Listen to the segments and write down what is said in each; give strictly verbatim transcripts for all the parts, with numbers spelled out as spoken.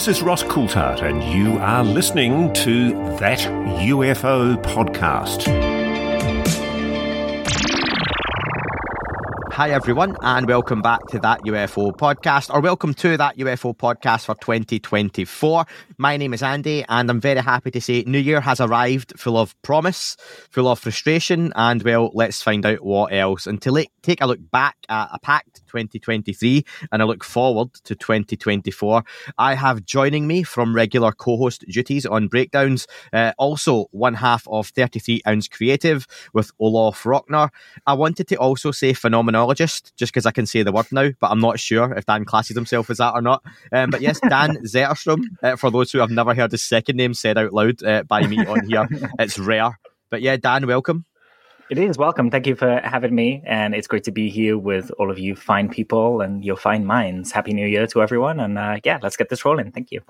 This is Ross Coulthart, and you are listening to That U F O Podcast. Hi, everyone, and welcome back to That U F O Podcast, or welcome to That U F O Podcast for twenty twenty-four. My name is Andy, and I'm very happy to say New Year has arrived full of promise, full of frustration, and, well, let's find out what else. And to take a look back at a packed twenty twenty-three and I look forward to twenty twenty-four, I have joining me from regular co-host duties on breakdowns uh, also one half of thirty-three ounce Creative with Olaf Rockner. I wanted to also say phenomenologist just because I can say the word now, but I'm not sure if Dan classes himself as that or not, um, but yes, Dan Zetterstrom, uh, for those who have never heard his second name said out loud uh, by me on here, it's rare. But yeah, Dan, welcome. It is. Welcome. Thank you for having me. And it's great to be here with all of you fine people and your fine minds. Happy New Year to everyone. And uh, yeah, let's get this rolling. Thank you.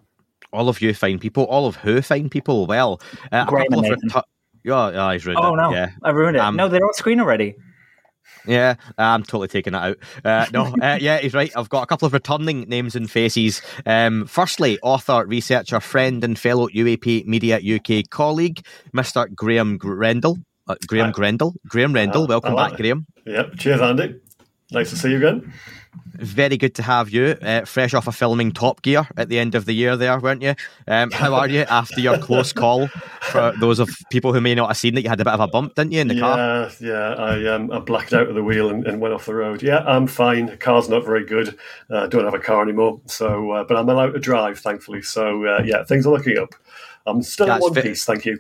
All of you fine people. All of who fine people? Well, uh, a couple of retu- oh, oh, he's ruined oh, it. no. Yeah. I ruined it. Um, no, they're on screen already. Yeah, I'm totally taking that out. Uh, no, uh, yeah, he's right. I've got a couple of returning names and faces. Um, firstly, author, researcher, friend and fellow U A P Media U K colleague, Mister Graeme Rendall. Uh, Graeme Rendall. Graeme Rendall, uh, welcome back, it. Graeme. Yep, cheers, Andy. Nice to see you again. Very good to have you. Uh, fresh off of filming Top Gear at the end of the year there, weren't you? Um, how are you after your close call? For those of people who may not have seen that, you had a bit of a bump, didn't you, in the yeah, car? Yeah, I, um, I blacked out of the wheel and, and went off the road. Yeah, I'm fine. The car's not very good. I uh, don't have a car anymore. So, uh, but I'm allowed to drive, thankfully. So, uh, yeah, things are looking up. I'm still That's in one fit- piece, thank you.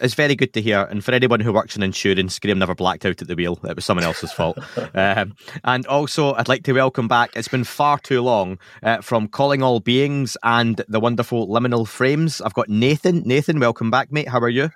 It's very good to hear. And for anyone who works in insurance, Graeme never blacked out at the wheel. It was someone else's fault. Um, and also, I'd like to welcome back, it's been far too long, uh, from Calling All Beings and the wonderful Liminal Phrames, I've got Nathan. Nathan, welcome back, mate. How are you?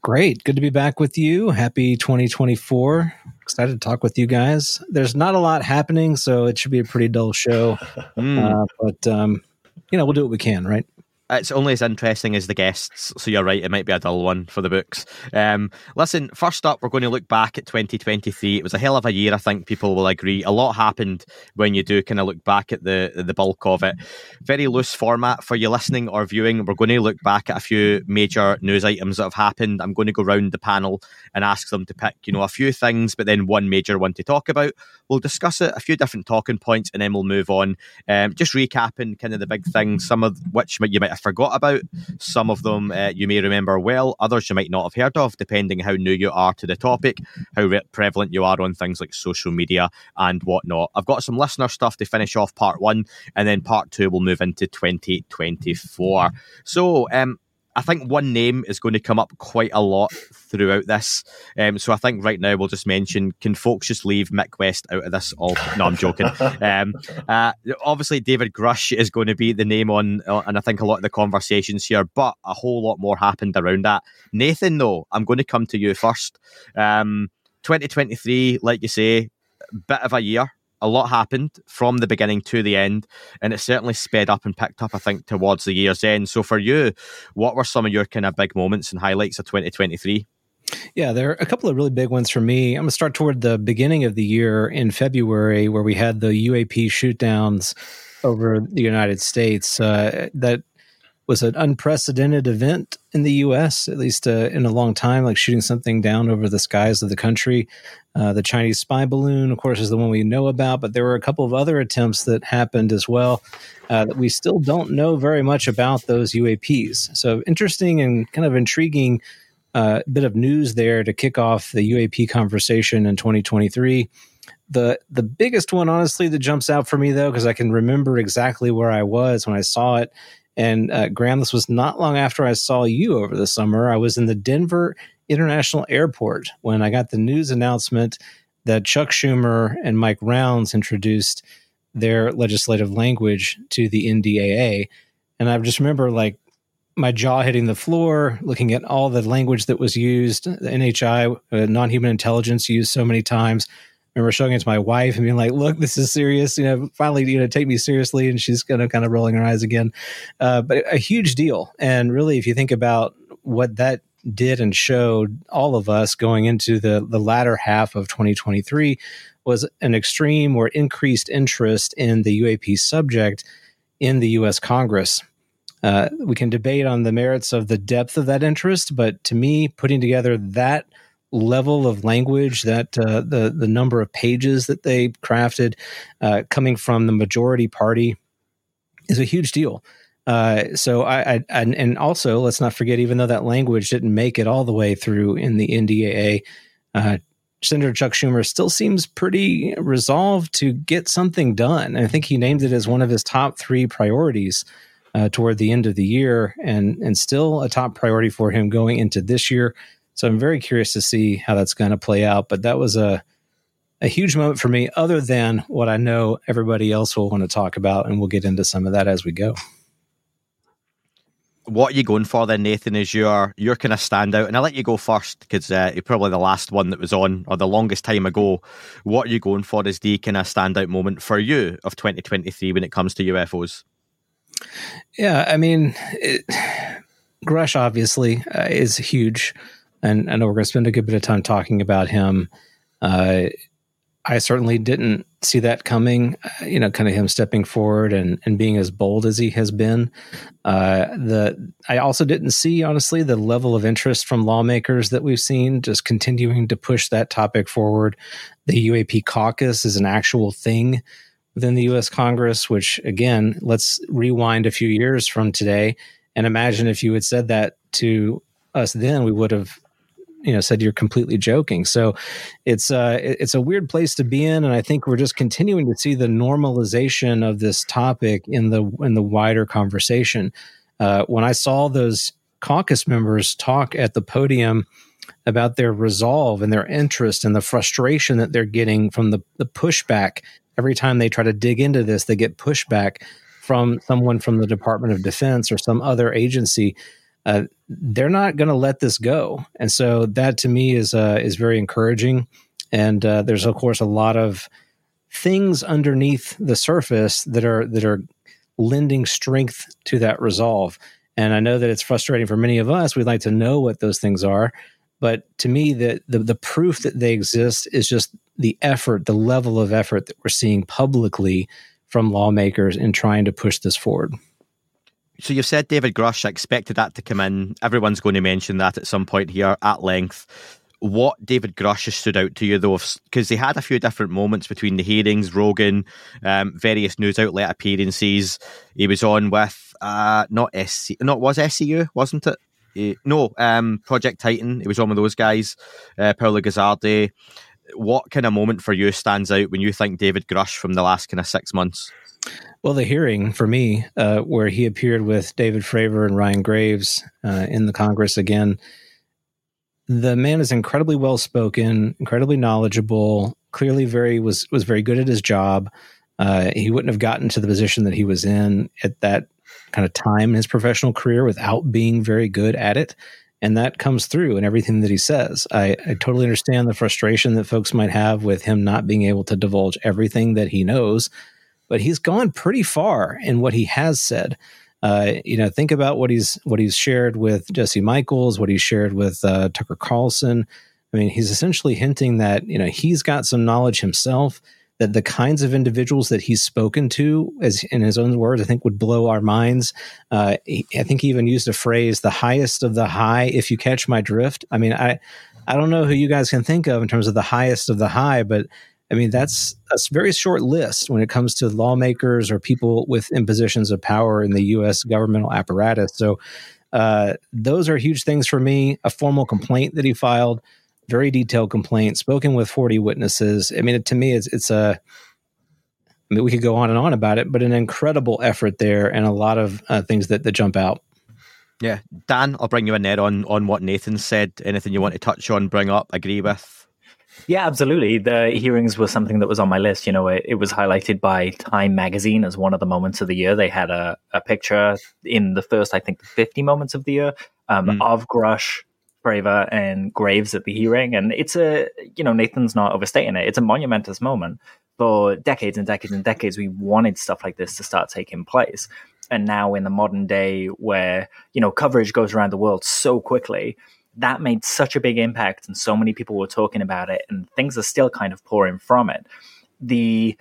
Great. Good to be back with you. Happy twenty twenty-four. Excited to talk with you guys. There's not a lot happening, so it should be a pretty dull show. Mm. Uh, but, um, you know, we'll do what we can, right? It's only as interesting as the guests, so you're right, it might be a dull one for the books. Um, listen, first up, we're going to look back at twenty twenty-three. It was a hell of a year, I think people will agree. A lot happened when you do kind of look back at the, the bulk of it. Very loose format for you listening or viewing. We're going to look back at a few major news items that have happened. I'm going to go round the panel and ask them to pick, you know, a few things, but then one major one to talk about. We'll discuss it, a few different talking points, and then we'll move on. Um, just recapping kind of the big things, some of which you might have forgot about, some of them uh, you may remember well, others you might not have heard of, depending how new you are to the topic, how re- prevalent you are on things like social media and whatnot. I've got some listener stuff to finish off part one, and then part two will move into twenty twenty-four. So, um, I think one name is going to come up quite a lot throughout this. Um, so I think right now we'll just mention, can folks just leave Mick West out of this all? No, I'm joking. Um, uh, obviously, David Grusch is going to be the name on, uh, and I think a lot of the conversations here, but a whole lot more happened around that. Nathan, though, I'm going to come to you first. Um, twenty twenty-three, like you say, bit of a year. A lot happened from the beginning to the end, and it certainly sped up and picked up, I think, towards the year's end. So for you, what were some of your kind of big moments and highlights of twenty twenty-three? Yeah, there are a couple of really big ones for me. I'm going to start toward the beginning of the year in February, where we had the U A P shootdowns over the United States. Uh, that was an unprecedented event in the U S, at least uh, in a long time, like shooting something down over the skies of the country. Uh, the Chinese spy balloon, of course, is the one we know about, but there were a couple of other attempts that happened as well uh, that we still don't know very much about those U A Ps. So interesting and kind of intriguing uh, bit of news there to kick off the U A P conversation in twenty twenty-three. The the biggest one, honestly, that jumps out for me, though, because I can remember exactly where I was when I saw it. And uh, Graham, this was not long after I saw you over the summer. I was in the Denver International Airport when I got the news announcement that Chuck Schumer and Mike Rounds introduced their legislative language to the N D A A. And I just remember like my jaw hitting the floor, looking at all the language that was used. The N H I, uh, non-human intelligence, used so many times. I remember showing it to my wife and being like, look, this is serious. You know, finally, you know, take me seriously. And she's kind of kind of rolling her eyes again. Uh, but a huge deal. And really, if you think about what that did and showed all of us going into the, the latter half of twenty twenty-three was an extreme or increased interest in the U A P subject in the U S Congress. Uh, we can debate on the merits of the depth of that interest, but to me, putting together that level of language, that uh, the the number of pages that they crafted, uh, coming from the majority party, is a huge deal. Uh, so I, I and, and also let's not forget, even though that language didn't make it all the way through in the N D A A, uh, Senator Chuck Schumer still seems pretty resolved to get something done. And I think he named it as one of his top three priorities uh, toward the end of the year, and and still a top priority for him going into this year. So I'm very curious to see how that's going to play out. But that was a a huge moment for me, other than what I know everybody else will want to talk about, and we'll get into some of that as we go. What are you going for then, Nathan, is your, your kind of standout? And I'll let you go first, because uh, you're probably the last one that was on, or the longest time ago. What are you going for is the kind of standout moment for you of twenty twenty-three when it comes to U F Os? Yeah, I mean, it, Grusch obviously uh, is huge, and I know we're going to spend a good bit of time talking about him. Uh, I certainly didn't see that coming, you know, kind of him stepping forward and, and being as bold as he has been. Uh, the I also didn't see, honestly, the level of interest from lawmakers that we've seen just continuing to push that topic forward. The U A P caucus is an actual thing within the U S Congress, which, again, let's rewind a few years from today and imagine if you had said that to us then, we would have, you know, said you're completely joking. So it's uh, it's a weird place to be in, and I think we're just continuing to see the normalization of this topic in the in the wider conversation. Uh, when I saw those caucus members talk at the podium about their resolve and their interest and the frustration that they're getting from the, the pushback, every time they try to dig into this, they get pushback from someone from the Department of Defense or some other agency. Uh, they're not going to let this go. And so that to me is uh, is very encouraging. And uh, there's, of course, a lot of things underneath the surface that are that are lending strength to that resolve. And I know that it's frustrating for many of us. We'd like to know what those things are. But to me, the, the, the proof that they exist is just the effort, the level of effort that we're seeing publicly from lawmakers in trying to push this forward. So you've said David Grusch, I expected that to come in. Everyone's going to mention that at some point here at length. What David Grusch has stood out to you, though, because he had a few different moments between the hearings, Rogan, um, various news outlet appearances. He was on with, uh, not S, not was S E U, wasn't it? He, no, um, Project Titan. He was on with those guys, uh, Paolo Gazarde. What kind of moment for you stands out when you think David Grusch from the last kind of six months? Well, the hearing for me, uh, where he appeared with David Fravor and Ryan Graves uh, in the Congress again, the man is incredibly well-spoken, incredibly knowledgeable, clearly very was was very good at his job. Uh, he wouldn't have gotten to the position that he was in at that kind of time in his professional career without being very good at it. And that comes through in everything that he says. I, I totally understand the frustration that folks might have with him not being able to divulge everything that he knows, but he's gone pretty far in what he has said. Uh, you know, think about what he's what he's shared with Jesse Michaels, what he's shared with uh, Tucker Carlson. I mean, he's essentially hinting that, you know, he's got some knowledge himself, that the kinds of individuals that he's spoken to, as in his own words, I think would blow our minds. Uh, he, I think he even used a phrase, the highest of the high, if you catch my drift. I mean, I, I don't know who you guys can think of in terms of the highest of the high, but I mean, that's a very short list when it comes to lawmakers or people within positions of power in the U S governmental apparatus. So uh, those are huge things for me. A formal complaint that he filed, very detailed complaint, spoken with forty witnesses. I mean, to me, it's, it's a, I mean, we could go on and on about it, but an incredible effort there and a lot of uh, things that, that jump out. Yeah. Dan, I'll bring you in there on, on what Nathan said. Anything you want to touch on, bring up, agree with? Yeah, absolutely. The hearings were something that was on my list. You know, it, it was highlighted by Time magazine as one of the moments of the year. They had a, a picture in the first, I think, the fifty moments of the year um, mm. of Grusch, Fravor, and Graves at the hearing. And it's a, you know, Nathan's not overstating it. It's a monumentous moment. For decades and decades and decades, we wanted stuff like this to start taking place. And now in the modern day where, you know, coverage goes around the world so quickly, that made such a big impact and so many people were talking about it and things are still kind of pouring from it. The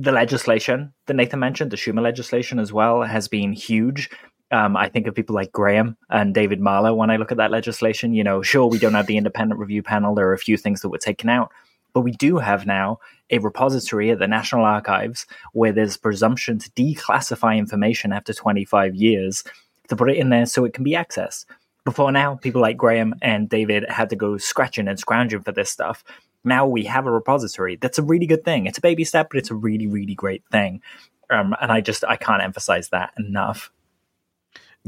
the legislation that Nathan mentioned, the Schumer legislation as well, has been huge. Um, I think of people like Graeme and David Marler when I look at that legislation. You know, sure, we don't have the independent review panel. There are a few things that were taken out, but we do have now a repository at the National Archives where there's presumption to declassify information after twenty-five years to put it in there so it can be accessed. Before now, people like Graeme and David had to go scratching and scrounging for this stuff. Now we have a repository. That's a really good thing. It's a baby step, but it's a really, really great thing. Um, and I just, I can't emphasize that enough.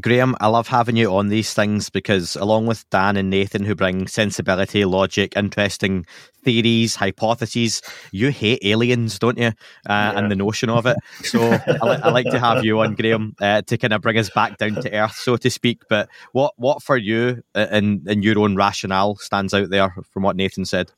Graeme, I love having you on these things because along with Dan and Nathan, who bring sensibility, logic, interesting theories, hypotheses, you hate aliens, don't you? Uh, yeah. And the notion of it. So I, li- I like to have you on, Graeme, uh, to kind of bring us back down to earth, so to speak. But what, what for you and, and your own rationale stands out there from what Nathan said?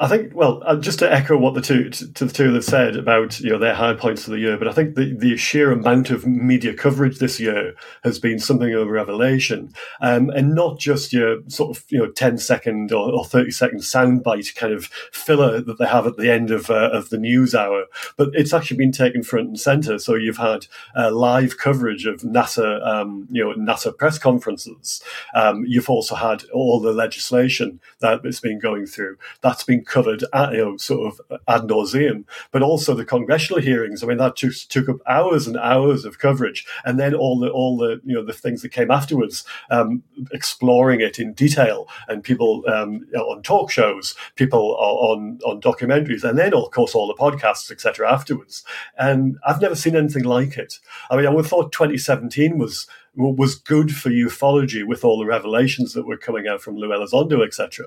I think, well, just to echo what the two to the two of them said about, you know, their high points of the year, but I think the, the sheer amount of media coverage this year has been something of a revelation, um, and not just your sort of, you know, ten second or, or thirty second soundbite kind of filler that they have at the end of uh, of the news hour, but it's actually been taken front and center. So you've had uh, live coverage of NASA, um, you know, NASA press conferences. Um, you've also had all the legislation that it's been going through. That's been covered at, you know, sort of ad nauseum, but also the congressional hearings. I mean, that just took up hours and hours of coverage, and then all the all the you know the things that came afterwards, um, exploring it in detail, and people um, on talk shows, people on on documentaries, and then of course all the podcasts, et cetera. Afterwards, and I've never seen anything like it. I mean, I would have thought twenty seventeen was. was good for ufology with all the revelations that were coming out from Lou Elizondo, et cetera.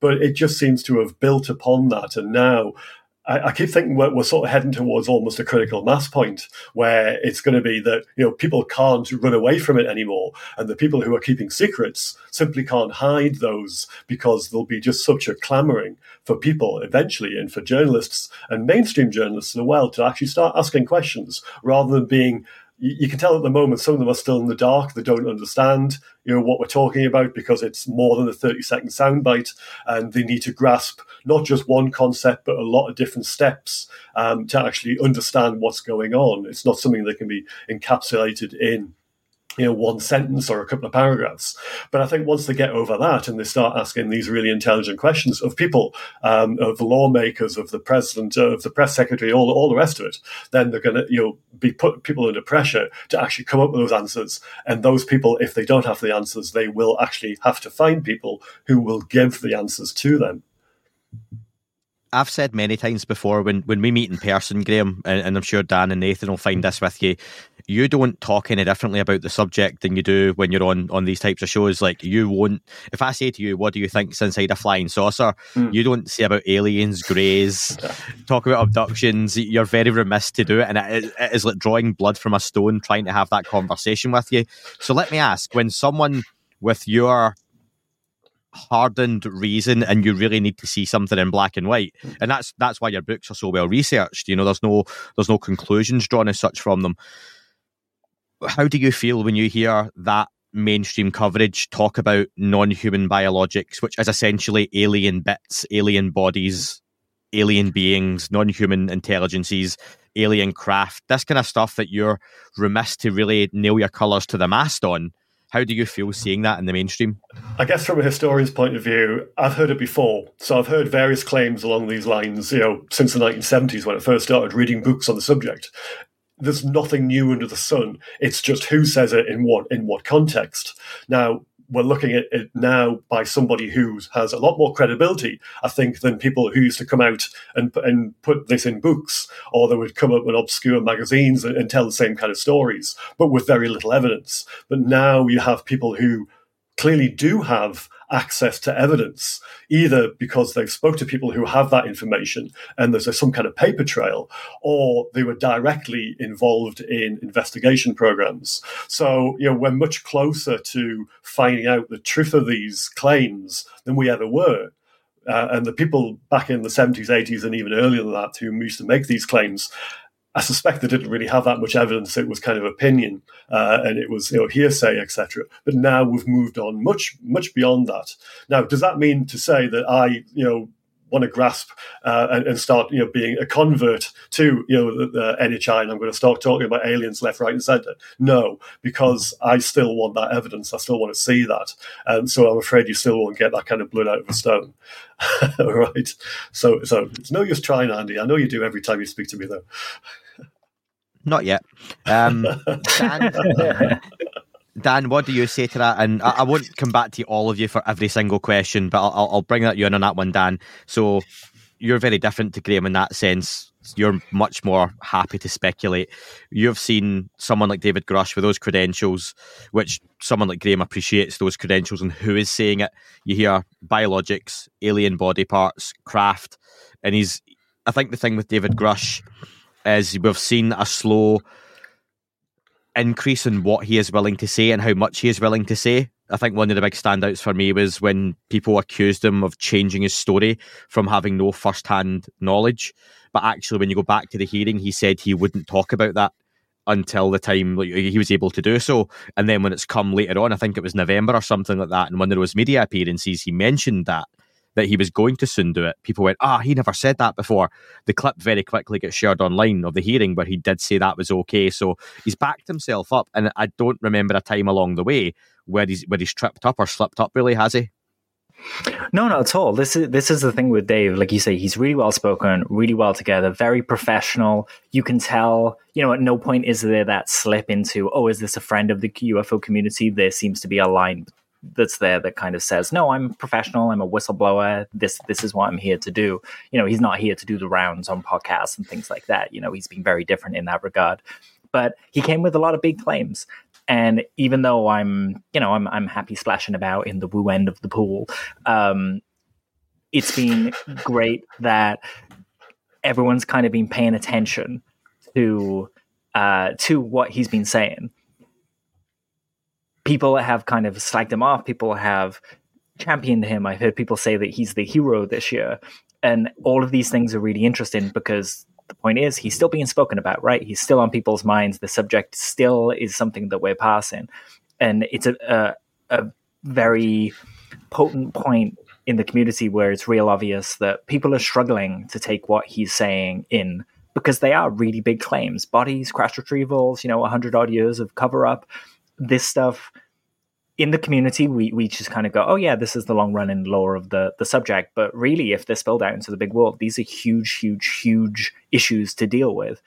But it just seems to have built upon that. And now I, I keep thinking we're, we're sort of heading towards almost a critical mass point where it's going to be that, you know, people can't run away from it anymore. And the people who are keeping secrets simply can't hide those because there'll be just such a clamoring for people eventually, and for journalists and mainstream journalists as well, to actually start asking questions rather than being... You can tell at the moment some of them are still in the dark. They don't understand, you know, what we're talking about because it's more than a thirty-second soundbite, and they need to grasp not just one concept but a lot of different steps um, to actually understand what's going on. It's not something that can be encapsulated in, you know, one sentence or a couple of paragraphs. But I think once they get over that and they start asking these really intelligent questions of people, um, of lawmakers, of the president, of the press secretary, all all the rest of it, then they're going to, you know, be put people under pressure to actually come up with those answers. And those people, if they don't have the answers, they will actually have to find people who will give the answers to them. I've said many times before, when, when we meet in person, Graeme, and, and I'm sure Dan and Nathan will find this with you, you don't talk any differently about the subject than you do when you're on, on these types of shows. Like, you won't, if I say to you, what do you think's inside a flying saucer? Mm. You don't say about aliens, greys, talk about abductions. You're very remiss to do it. And it, it is like drawing blood from a stone trying to have that conversation with you. So let me ask, when someone with your hardened reason, and you really need to see something in black and white, and that's that's why your books are so well researched, you know, there's no there's no conclusions drawn as such from them. How do you feel when you hear that mainstream coverage talk about non-human biologics, which is essentially alien bits, alien bodies, alien beings, non-human intelligences, alien craft, this kind of stuff that you're remiss to really nail your colours to the mast on? How do you feel seeing that in the mainstream? I guess from a historian's point of view, I've heard it before. So I've heard various claims along these lines, you know, since the nineteen seventies when I first started reading books on the subject. There's nothing new under the sun. It's just who says it in what in what context. Now, we're looking at it now by somebody who has a lot more credibility, I think, than people who used to come out and and put this in books, or they would come up in obscure magazines and, and tell the same kind of stories, but with very little evidence. But now you have people who clearly do have access to evidence, either because they've spoke to people who have that information and there's a, some kind of paper trail, or they were directly involved in investigation programs. So, you know, we're much closer to finding out the truth of these claims than we ever were. Uh, and the people back in the seventies, eighties, and even earlier than that who used to make these claims, I suspect they didn't really have that much evidence. It was kind of opinion, uh, and it was, you know, hearsay, et cetera. But now we've moved on much, much beyond that. Now, does that mean to say that I, you know, want to grasp uh, and, and start, you know, being a convert to, you know, the, the N H I, and I'm going to start talking about aliens left, right, and centre. No, because I still want that evidence. I still want to see that. And so I'm afraid you still won't get that kind of blood out of a stone. Right? So, so it's no use trying, Andy. I know you do every time you speak to me, though. Not yet. Um, Dan, Dan, what do you say to that? And I, I won't come back to all of you for every single question, but I'll, I'll bring that you in on that one, Dan. So you're very different to Graeme in that sense. You're much more happy to speculate. You've seen someone like David Grusch with those credentials, which someone like Graeme appreciates those credentials and who is saying it. You hear biologics, alien body parts, craft. And he's, I think the thing with David Grusch is we've seen a slow increase in what he is willing to say and how much he is willing to say. I think one of the big standouts for me was when people accused him of changing his story from having no first-hand knowledge. But actually, when you go back to the hearing, he said he wouldn't talk about that until the time he was able to do so. And then when it's come later on, I think it was November or something like that, and when there was media appearances, he mentioned that. that he was going to soon do it. People went, ah, he never said that before. The clip very quickly gets shared online of the hearing where he did say that was okay. So he's backed himself up, and I don't remember a time along the way where he's where he's tripped up or slipped up, really, has he? No, not at all. This is this is the thing with Dave. Like you say, he's really well-spoken, really well together, very professional. You can tell, you know, at no point is there that slip into, oh, is this a friend of the U F O community? There seems to be a line that's there that kind of says, no, I'm professional, I'm a whistleblower, this this is what I'm here to do. You know, he's not here to do the rounds on podcasts and things like that. You know, he's been very different in that regard. But he came with a lot of big claims. And even though I'm, you know, I'm I'm happy splashing about in the woo end of the pool, um, it's been great that everyone's kind of been paying attention to uh, to what he's been saying. People have kind of slagged him off. People have championed him. I've heard people say that he's the hero this year. And all of these things are really interesting because the point is he's still being spoken about, right? He's still on people's minds. The subject still is something that we're passing. And it's a, a, a very potent point in the community where it's real obvious that people are struggling to take what he's saying in because they are really big claims. Bodies, crash retrievals, you know, one hundred odd years of cover-up. This stuff in the community, we, we just kind of go, oh yeah, this is the long running lore of the, the subject. But really, if they're spilled out into the big world, these are huge, huge, huge issues to deal with.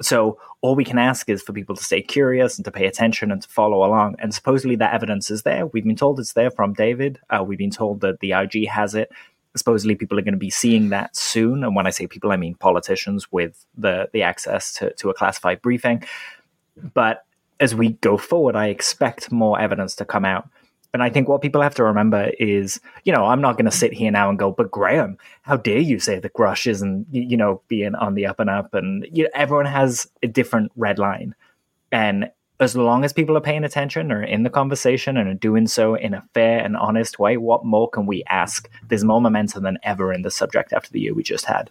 So all we can ask is for people to stay curious and to pay attention and to follow along. And supposedly that evidence is there. We've been told it's there from David. Uh, we've been told that the I G has it. Supposedly people are going to be seeing that soon. And when I say people, I mean politicians with the, the access to, to a classified briefing. But as we go forward, I expect more evidence to come out. And I think what people have to remember is, you know, I'm not going to sit here now and go, but Graeme, how dare you say that Grusch isn't, you know, being on the up and up. And you know, everyone has a different red line. And as long as people are paying attention or in the conversation and are doing so in a fair and honest way, what more can we ask? There's more momentum than ever in the subject after the year we just had.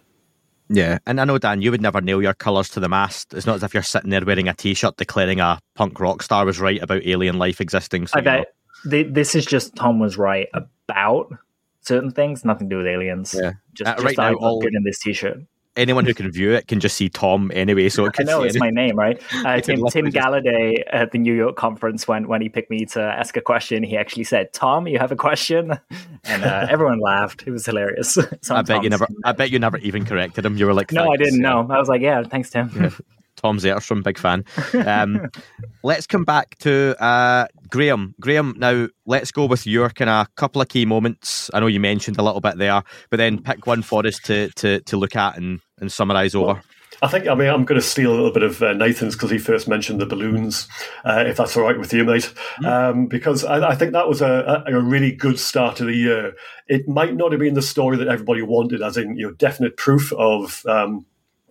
Yeah, and I know, Dan, you would never nail your colours to the mast. It's not as if you're sitting there wearing a T-shirt declaring a punk rock star was right about alien life existing. So I bet you know. This is just Tom was right about certain things, nothing to do with aliens. Yeah. Just, uh, right just now, I'm all good in this T-shirt. Anyone who can view it can just see Tom anyway. So it I know it's anyone. My name, right? Uh, Tim, Tim Galladay just... at the New York conference, when, when he picked me to ask a question, he actually said, "Tom, you have a question?" And uh, everyone laughed. It was hilarious. I bet Tom's you never. I bet you never even corrected him. You were like, "No, I didn't know." I was like, "Yeah, thanks, Tim." Yeah. Tom Zetterstrom, big fan. Um, let's come back to uh, Graeme. Graeme, now let's go with your kind of couple of key moments. I know you mentioned a little bit there, but then pick one for us to to, to look at and, and summarise over. I think, I mean, I'm going to steal a little bit of uh, Nathan's because he first mentioned the balloons, uh, if that's all right with you, mate, um, because I, I think that was a, a really good start to the year. It might not have been the story that everybody wanted, as in, you know, definite proof of... Um,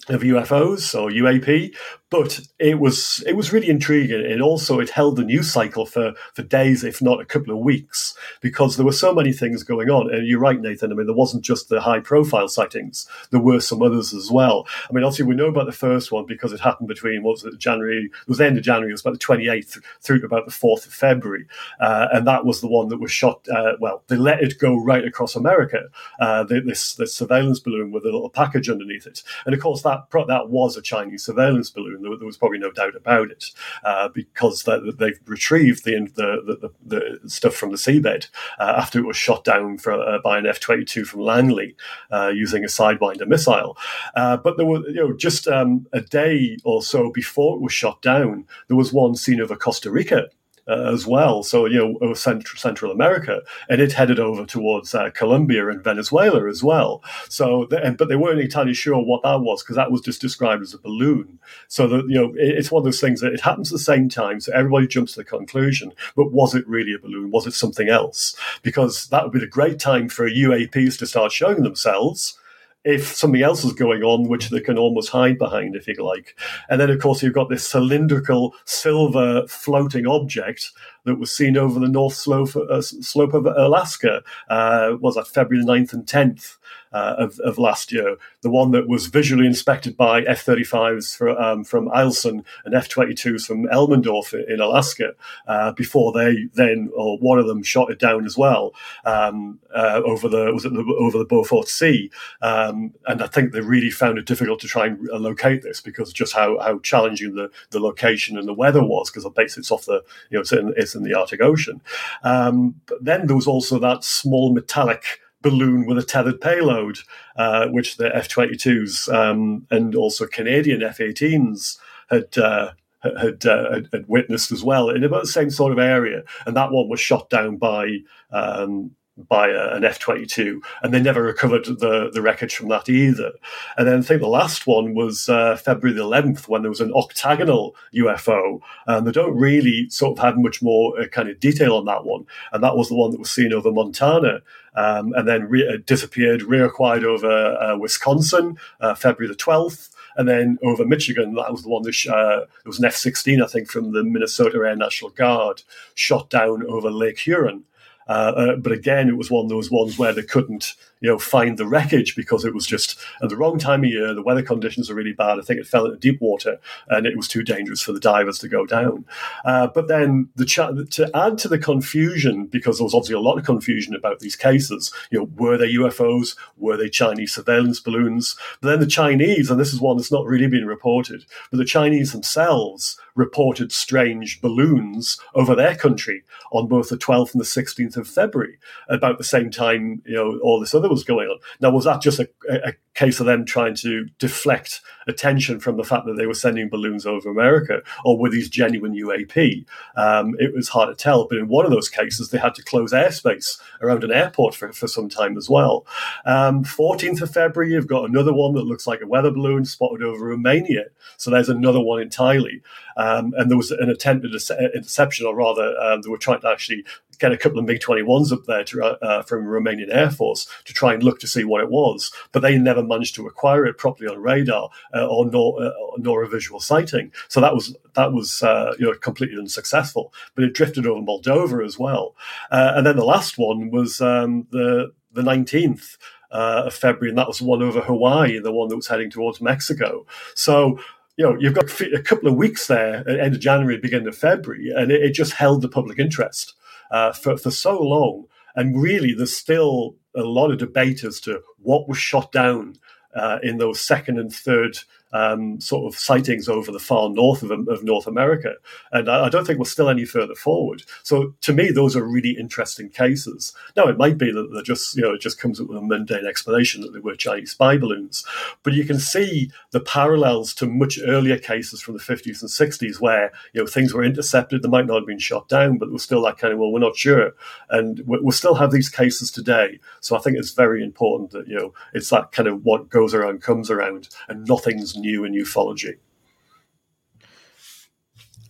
of U F Os or U A P, but it was it was really intriguing, and also it held the news cycle for, for days, if not a couple of weeks, because there were so many things going on. And you're right, Nathan. I mean, there wasn't just the high-profile sightings; there were some others as well. I mean, obviously we know about the first one because it happened between what was it, January? It was the end of January. It was about the twenty-eighth through to about the fourth of February, uh, and that was the one that was shot. Uh, well, they let it go right across America. Uh, the, this this surveillance balloon with a little package underneath it, and of course that. That, that was a Chinese surveillance balloon. There was probably no doubt about it, uh, because they've retrieved the, the, the, the stuff from the seabed uh, after it was shot down for, uh, by an F twenty-two from Langley uh, using a Sidewinder missile. Uh, but there were, you know, just um, a day or so before it was shot down, there was one seen over Costa Rica. Uh, as well, so you know, over Central, Central America, and it headed over towards uh, Colombia and Venezuela as well. So, they, but they weren't entirely sure what that was because that was just described as a balloon. So that you know, it, it's one of those things that it happens at the same time, so everybody jumps to the conclusion. But was it really a balloon? Was it something else? Because that would be the great time for U A Ps to start showing themselves. If something else is going on, which they can almost hide behind, if you like. And then, of course, you've got this cylindrical silver floating object that was seen over the north slope, uh, slope of Alaska, uh, was that February ninth and tenth uh, of, of last year, the one that was visually inspected by F thirty-fives for, um, from Eielson and F twenty-twos from Elmendorf in Alaska uh, before they then, or one of them, shot it down as well um, uh, over the was it the, over the Beaufort Sea. Um, and I think they really found it difficult to try and locate this because just how, how challenging the, the location and the weather was, because basically it's off the, you know, it's in, it's in the Arctic Ocean. Um, but then there was also that small metallic balloon with a tethered payload, uh, which the F twenty-twos um, and also Canadian F eighteens had uh, had, uh, had had witnessed as well in about the same sort of area, and that one was shot down by. Um, by a, an F twenty-two, and they never recovered the, the wreckage from that either. And then I think the last one was uh, February the eleventh, when there was an octagonal U F O, and they don't really sort of have much more uh, kind of detail on that one, and that was the one that was seen over Montana, um, and then re- disappeared, reacquired over uh, Wisconsin, uh, February the twelfth, and then over Michigan, that was the one that sh- uh, it was an F sixteen, I think, from the Minnesota Air National Guard, shot down over Lake Huron. Uh, uh, but again, it was one of those ones where they couldn't, you know, find the wreckage because it was just at the wrong time of year. The weather conditions are really bad. I think it fell into deep water, and it was too dangerous for the divers to go down. Uh, but then the cha- to add to the confusion, because there was obviously a lot of confusion about these cases. You know, were they U F Os? Were they Chinese surveillance balloons? But then the Chinese, and this is one that's not really been reported, but the Chinese themselves reported strange balloons over their country on both the twelfth and the sixteenth of February, about the same time, you know, all this other was going on. Now, was that just a, a case of them trying to deflect attention from the fact that they were sending balloons over America, or were these genuine U A P? Um, it was hard to tell, but in one of those cases, they had to close airspace around an airport for, for some time as well. Um, fourteenth of February, you've got another one that looks like a weather balloon spotted over Romania. So there's another one entirely. Um, and there was an attempt at a interception, or rather, um, they were trying to actually get a couple of MiG twenty-ones up there to, uh, from Romanian Air Force to try and look to see what it was, but they never managed to acquire it properly on radar uh, or nor, uh, nor a visual sighting. So that was that was uh, you know completely unsuccessful. But it drifted over Moldova as well, uh, and then the last one was um, the the nineteenth uh, of February, and that was the one over Hawaii, the one that was heading towards Mexico. So. You know, you've got a couple of weeks there at the end of January, beginning of February, and it, it just held the public interest uh, for, for so long. And really, there's still a lot of debate as to what was shot down uh, in those second and third um, sort of sightings over the far north of, of North America. And I, I don't think we're still any further forward. So to me, those are really interesting cases. Now, it might be that they're just, you know, it just comes up with a mundane explanation that they were Chinese spy balloons. But you can see the parallels to much earlier cases from the fifties and sixties where, you know, things were intercepted. They might not have been shot down, but there was still that kind of, well, we're not sure. And we, we'll still have these cases today. So I think it's very important that, you know, it's that kind of what goes around comes around, and nothing's new in ufology.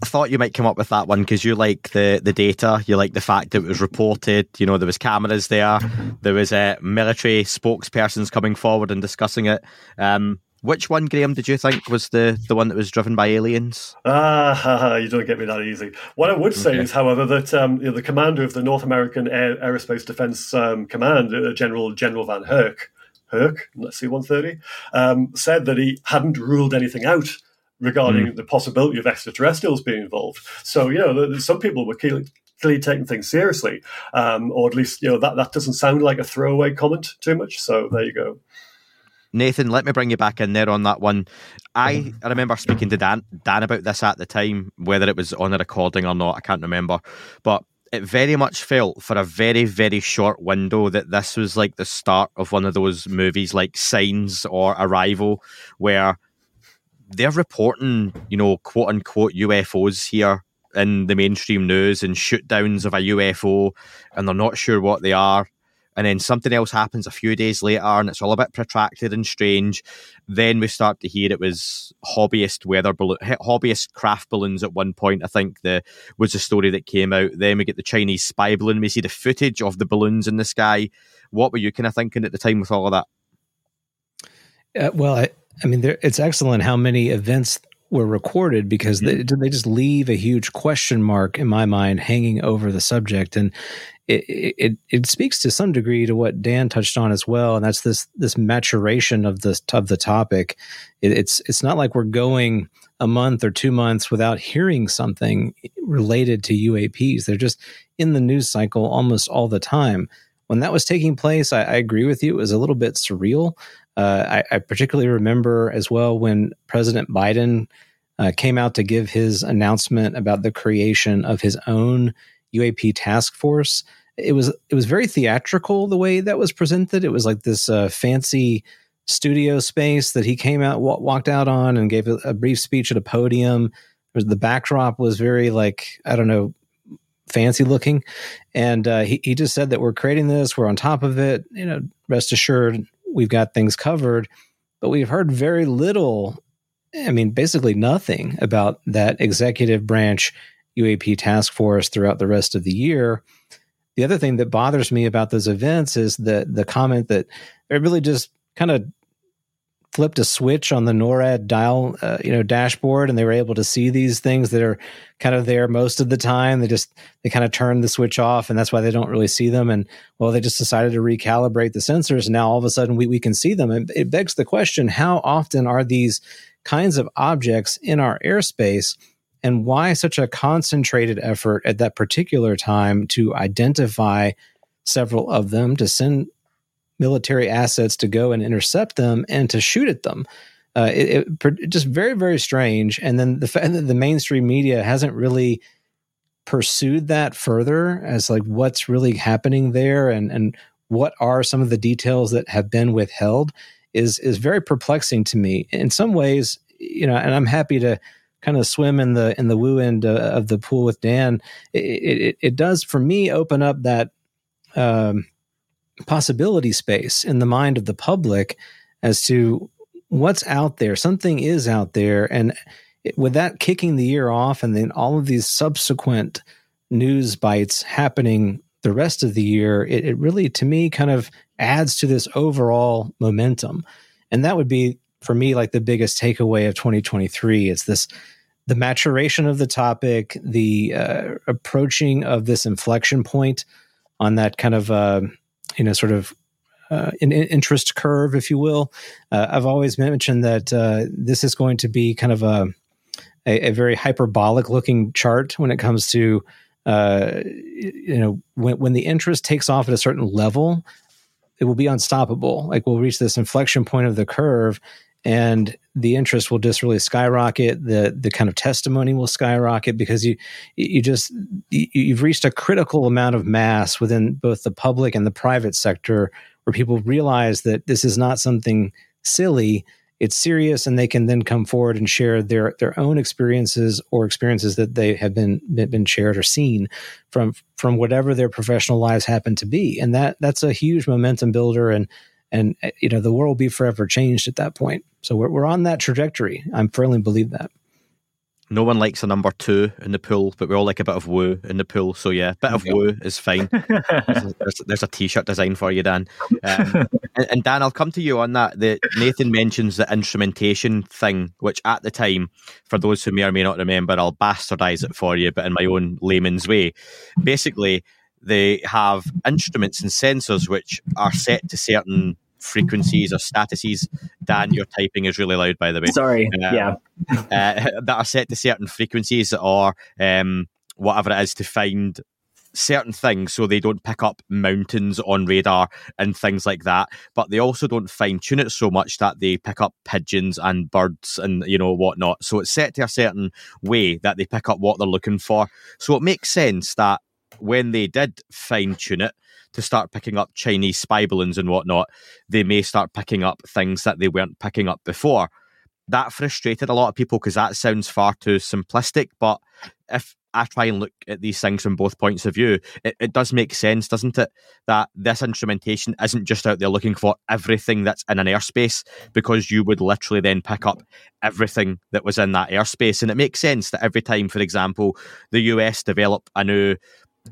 I thought you might come up with that one because you like the, the data, you like the fact that it was reported, you know, there was cameras there, there was uh, military spokespersons coming forward and discussing it. Um, Which one, Graeme, did you think was the, the one that was driven by aliens? Ah, you don't get me that easy. What I would say okay. is, however, that um, you know, the commander of the North American Air, Aerospace Defense um, Command, uh, General General Van Herk, Herk, let's see, one thirty, um, said that he hadn't ruled anything out regarding mm. the possibility of extraterrestrials being involved. So, you know, some people were clearly taking things seriously, um, or at least, you know, that, that doesn't sound like a throwaway comment too much. So there you go. Nathan, let me bring you back in there on that one. I, I remember speaking to Dan, Dan about this at the time, whether it was on a recording or not, I can't remember. But it very much felt for a very, very short window that this was like the start of one of those movies like Signs or Arrival, where they're reporting, you know, quote unquote U F Os here in the mainstream news and shoot downs of a U F O, and they're not sure what they are. And then something else happens a few days later, and it's all a bit protracted and strange. Then we start to hear it was hobbyist weather balloon, hobbyist craft balloons at one point, I think, the was the story that came out. Then we get the Chinese spy balloon. We see the footage of the balloons in the sky. What were you kind of thinking at the time with all of that? Uh, well, I, I mean, there, it's excellent how many events were recorded, because they, they just leave a huge question mark in my mind hanging over the subject. And it, it it speaks to some degree to what Dan touched on as well, and that's this this maturation of the of the topic. It, it's it's not like we're going a month or two months without hearing something related to U A Ps. They're just in the news cycle almost all the time. When that was taking place, I, I agree with you, it was a little bit surreal. Uh, I, I particularly remember as well when President Biden uh, came out to give his announcement about the creation of his own U A P task force. It was it was very theatrical the way that was presented. It was like this uh, fancy studio space that he came out, w- walked out on, and gave a, a brief speech at a podium. The backdrop was very like, I don't know, fancy looking, and uh, he he just said that we're creating this, we're on top of it. You know, rest assured, we've got things covered. But we've heard very little. I mean, basically nothing about that executive branch U A P task force throughout the rest of the year. The other thing that bothers me about those events is the the comment that it really just kind of flipped a switch on the NORAD dial, uh, you know, dashboard, and they were able to see these things that are kind of there most of the time. They just they kind of turned the switch off, and that's why they don't really see them. And well, they just decided to recalibrate the sensors, and now all of a sudden we we can see them. And it begs the question: how often are these kinds of objects in our airspace? And why such a concentrated effort at that particular time to identify several of them, to send military assets to go and intercept them and to shoot at them? Uh, it, it just very, very strange. And then the fact that the mainstream media hasn't really pursued that further as like what's really happening there and, and what are some of the details that have been withheld is is very perplexing to me. In some ways, you know, and I'm happy to kind of swim in the in the woo end uh, of the pool with Dan. It, it it does for me open up that um, possibility space in the mind of the public as to what's out there. Something is out there, and it, with that kicking the year off, and then all of these subsequent news bites happening the rest of the year, it, it really to me kind of adds to this overall momentum, and that would be, for me, like the biggest takeaway of twenty twenty-three. It's this, the maturation of the topic, the uh, approaching of this inflection point on that kind of, uh, you know, sort of uh, an interest curve, if you will. Uh, I've always mentioned that uh, this is going to be kind of a, a, a very hyperbolic looking chart when it comes to, uh, you know, when, when the interest takes off at a certain level, it will be unstoppable. Like we'll reach this inflection point of the curve, and the interest will just really skyrocket. The the kind of testimony will skyrocket, because you you just you've reached a critical amount of mass within both the public and the private sector, where people realize that this is not something silly, it's serious, and they can then come forward and share their their own experiences or experiences that they have been been shared or seen from from whatever their professional lives happen to be. And that that's a huge momentum builder, and and you know, the world will be forever changed at that point. So we're we're on that trajectory. I firmly believe that. no one likes a number two in the pool, but we all like a bit of woo in the pool. So yeah, a bit of yep. woo is fine. There's a, there's, there's a t-shirt design for you, Dan. Um, and, and Dan, I'll come to you on that. The, Nathan mentions the instrumentation thing, which at the time, for those who may or may not remember, I'll bastardize it for you, but in my own layman's way. Basically, they have instruments and sensors which are set to certain frequencies or statuses. Dan, your typing is really loud, by the way. Sorry, uh, yeah. uh, that are set to certain frequencies or um, whatever it is to find certain things, so they don't pick up mountains on radar and things like that. But they also don't fine-tune it so much that they pick up pigeons and birds and, you know, whatnot. So it's set to a certain way that they pick up what they're looking for. So it makes sense that when they did fine-tune it to start picking up Chinese spy balloons and whatnot, they may start picking up things that they weren't picking up before. That frustrated a lot of people because that sounds far too simplistic, but if I try and look at these things from both points of view, it, it does make sense, doesn't it, that this instrumentation isn't just out there looking for everything that's in an airspace, because you would literally then pick up everything that was in that airspace. And it makes sense that every time, for example, the U S develop a new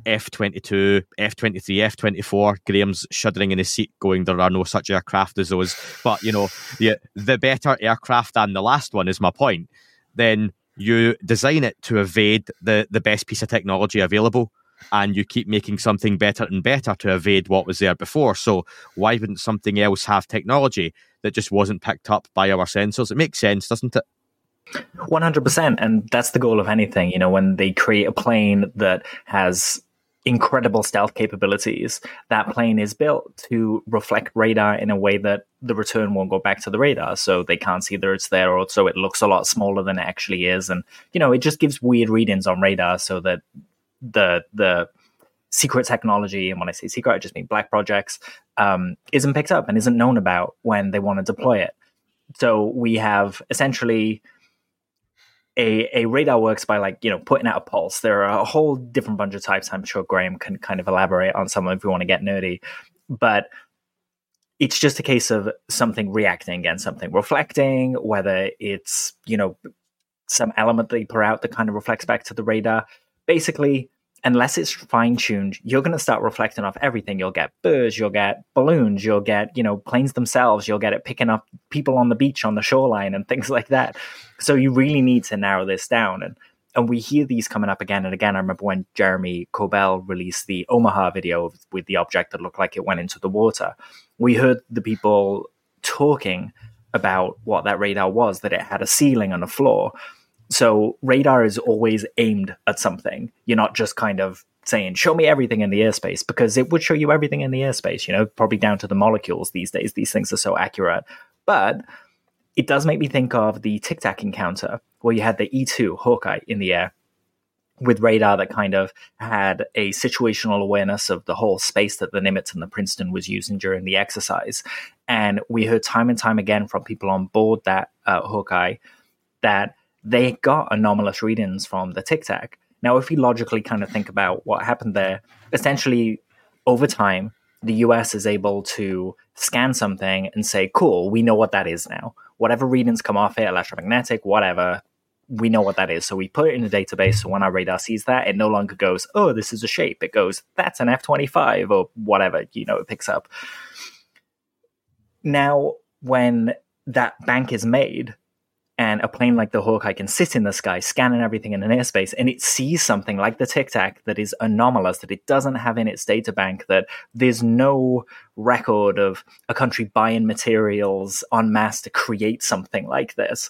F twenty-two, F twenty-three, F twenty-four. Graham's shuddering in his seat going, there are no such aircraft as those. But, you know, the, the better aircraft than the last one is my point. Then you design it to evade the, the best piece of technology available, and you keep making something better and better to evade what was there before. So why wouldn't something else have technology that just wasn't picked up by our sensors? It makes sense, doesn't it? one hundred percent. And that's the goal of anything. You know, when they create a plane that has incredible stealth capabilities, that plane is built to reflect radar in a way that the return won't go back to the radar. So they can't see that it's there, or so it looks a lot smaller than it actually is. And, you know, it just gives weird readings on radar so that the the secret technology, and when I say secret, I just mean black projects, um, isn't picked up and isn't known about when they want to deploy it. So we have essentially... A, a radar works by, like, you know, putting out a pulse. There are a whole different bunch of types. I'm sure Graeme can kind of elaborate on some if we want to get nerdy. But it's just a case of something reacting and something reflecting, whether it's, you know, some element they put out that kind of reflects back to the radar. Basically, unless it's fine-tuned, you're going to start reflecting off everything. You'll get birds, you'll get balloons, you'll get, you know, planes themselves, you'll get it picking up people on the beach, on the shoreline, and things like that. So you really need to narrow this down. And and we hear these coming up again and again. I remember when Jeremy Corbell released the Omaha video with the object that looked like it went into the water. We heard the people talking about what that radar was, that it had a ceiling and a floor. So radar is always aimed at something. You're not just kind of saying, show me everything in the airspace, because it would show you everything in the airspace, you know, probably down to the molecules these days. These things are so accurate. But it does make me think of the Tic Tac encounter, where you had the E two Hawkeye in the air with radar that kind of had a situational awareness of the whole space that the Nimitz and the Princeton was using during the exercise. And we heard time and time again from people on board that uh, Hawkeye that they got anomalous readings from the Tic Tac. Now, if you logically kind of think about what happened there, essentially, over time, the U S is able to scan something and say, cool, we know what that is now. Whatever readings come off it, electromagnetic, whatever, we know what that is. So we put it in a database, so when our radar sees that, it no longer goes, oh, this is a shape. It goes, that's an F twenty-five, or whatever, you know, it picks up. Now, when that bank is made, and a plane like the Hawkeye can sit in the sky, scanning everything in an airspace, and it sees something like the Tic Tac that is anomalous, that it doesn't have in its data bank, that there's no record of a country buying materials en masse to create something like this.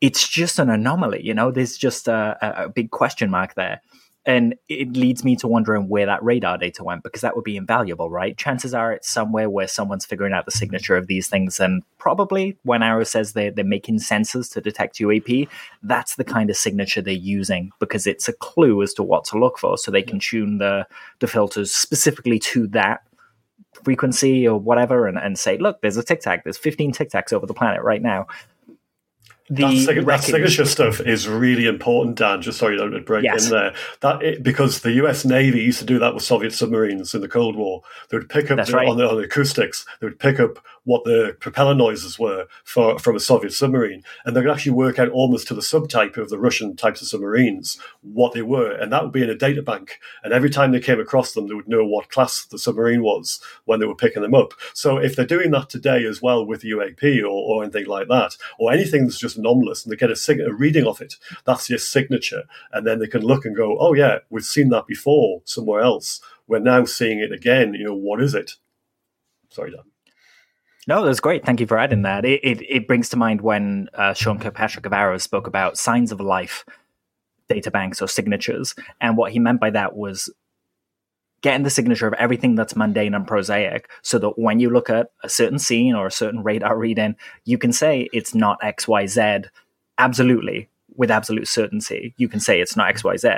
It's just an anomaly, you know? There's just a, a big question mark there. And it leads me to wondering where that radar data went, because that would be invaluable, right? Chances are it's somewhere where someone's figuring out the signature of these things. And probably when Arrow says they're, they're making sensors to detect U A P, that's the kind of signature they're using, because it's a clue as to what to look for. So they can tune the, the filters specifically to that frequency or whatever, and, and say, look, there's a Tic Tac. There's fifteen Tic Tacs over the planet right now. The that, sig- that signature stuff is really important, Dan. Just sorry to break yes. in there. That it, because the U S Navy used to do that with Soviet submarines in the Cold War. They would pick up the, right. on the on the acoustics. They would pick up what the propeller noises were for, from a Soviet submarine. And they could actually work out almost to the subtype of the Russian types of submarines what they were. And that would be in a data bank. And every time they came across them, they would know what class the submarine was when they were picking them up. So if they're doing that today as well with U A P or, or anything like that, or anything that's just anomalous, and they get a, sig- a reading of it, that's your signature. And then they can look and go, oh, yeah, we've seen that before somewhere else. We're now seeing it again. You know, what is it? Sorry, Dan. No, that's great. Thank you for adding that. It it, it brings to mind when uh, Sean Kirkpatrick of Arrow spoke about signs of life, data banks or signatures. And what he meant by that was getting the signature of everything that's mundane and prosaic so that when you look at a certain scene or a certain radar reading, you can say it's not X, Y, Z. Absolutely. With absolute certainty, you can say it's not X, Y, Z.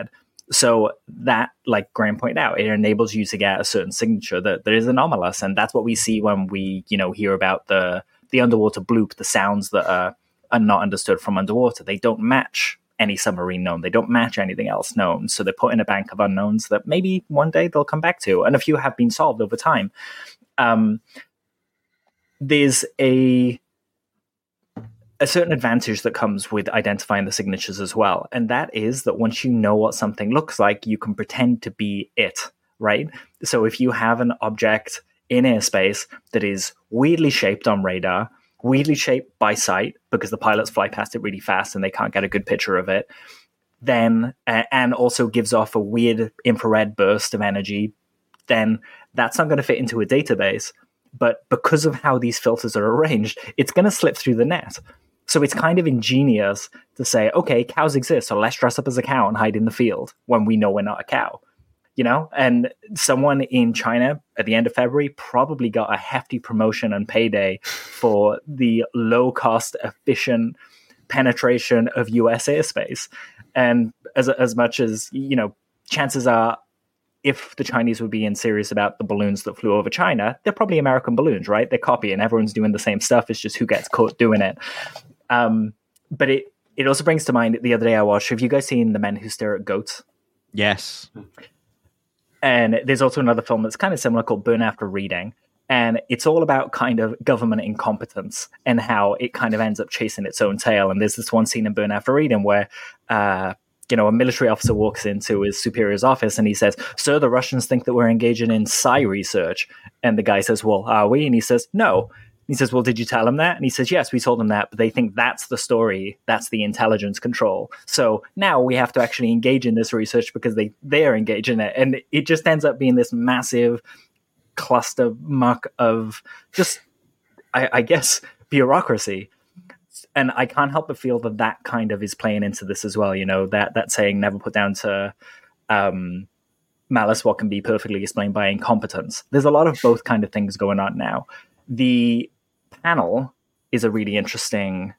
So that, like Graeme pointed out, it enables you to get a certain signature that, that is anomalous. And that's what we see when we, you know, hear about the, the underwater bloop, the sounds that are, are not understood from underwater. They don't match any submarine known. They don't match anything else known. So they're put in a bank of unknowns that maybe one day they'll come back to. And a few have been solved over time. Um, there's a... a certain advantage that comes with identifying the signatures as well. And that is that once you know what something looks like, you can pretend to be it, right? So if you have an object in airspace that is weirdly shaped on radar, weirdly shaped by sight, because the pilots fly past it really fast and they can't get a good picture of it, then, uh, and also gives off a weird infrared burst of energy, then that's not going to fit into a database. But because of how these filters are arranged, it's going to slip through the net. So it's kind of ingenious to say, okay, cows exist, so let's dress up as a cow and hide in the field when we know we're not a cow, you know? And someone in China at the end of February probably got a hefty promotion and payday for the low-cost, efficient penetration of U S airspace. And as as much as, you know, chances are, if the Chinese were being serious about the balloons that flew over China, they're probably American balloons, right? They're copying. Everyone's doing the same stuff. It's just who gets caught doing it. Um, but it, it also brings to mind, the other day I watched, have you guys seen The Men Who Stare at Goats? Yes. And there's also another film that's kind of similar called Burn After Reading. And it's all about kind of government incompetence and how it kind of ends up chasing its own tail. And there's this one scene in Burn After Reading where... Uh, you know, a military officer walks into his superior's office and he says, sir, the Russians think that we're engaging in psi research. And the guy says, well, are we? And he says, no. And he says, well, did you tell them that? And he says, yes, we told them that, but they think that's the story. That's the intelligence control. So now we have to actually engage in this research because they, they're engaged in it. And it just ends up being this massive cluster muck of just, I, I guess, bureaucracy. And I can't help but feel that that kind of is playing into this as well. You know, that, that saying, never put down to um, malice what can be perfectly explained by incompetence. There's a lot of both kind of things going on now. The panel is a really interesting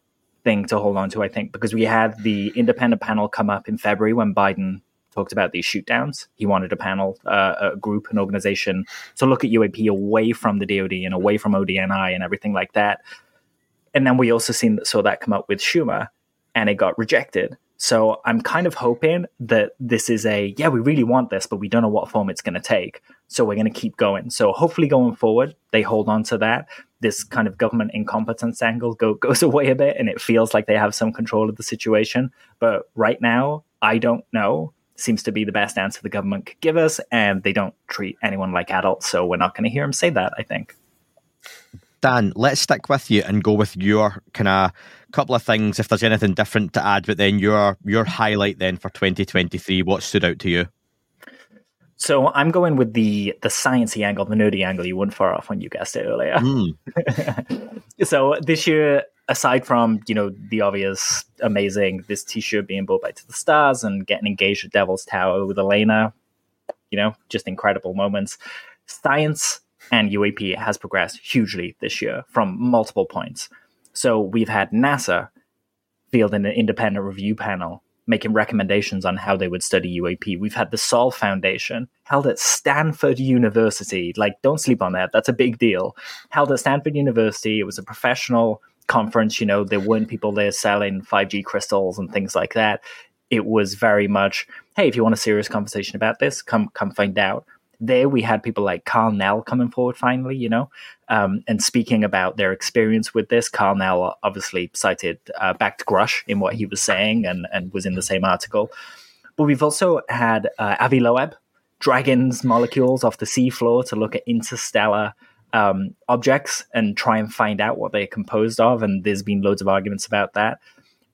thing to hold on to, I think, because we had the independent panel come up in February when Biden talked about these shoot downs. He wanted a panel, uh, a group, an organization to look at U A P away from the D O D and away from O D N I and everything like that. And then we also seen saw that come up with Schumer, and it got rejected. So I'm kind of hoping that this is a, yeah, we really want this, but we don't know what form it's going to take. So we're going to keep going. So hopefully going forward, they hold on to that. This kind of government incompetence angle go, goes away a bit, and it feels like they have some control of the situation. But right now, I don't know. Seems to be the best answer the government could give us, and they don't treat anyone like adults. So we're not going to hear them say that, I think. Dan, let's stick with you and go with your kind of couple of things, if there's anything different to add, but then your your highlight then for twenty twenty-three, what stood out to you? So I'm going with the the sciencey angle, the nerdy angle. You weren't far off when you guessed it earlier. Mm. So this year, aside from, you know, the obvious amazing, this t-shirt being bought by To The Stars and getting engaged at Devil's Tower with Elena, you know, just incredible moments, science and U A P has progressed hugely this year from multiple points. So we've had NASA fielding an independent review panel, making recommendations on how they would study U A P. We've had the Sol Foundation, held at Stanford University. Like, don't sleep on that. That's a big deal. Held at Stanford University. It was a professional conference. You know, there weren't people there selling five G crystals and things like that. It was very much, hey, if you want a serious conversation about this, come come find out. there we had people like Carl Nell coming forward finally, you know, um, and speaking about their experience with this. Carl Nell obviously cited uh, back to Grusch in what he was saying and, and was in the same article. But we've also had uh, Avi Loeb, dragons molecules off the seafloor to look at interstellar um, objects and try and find out what they're composed of. And there's been loads of arguments about that.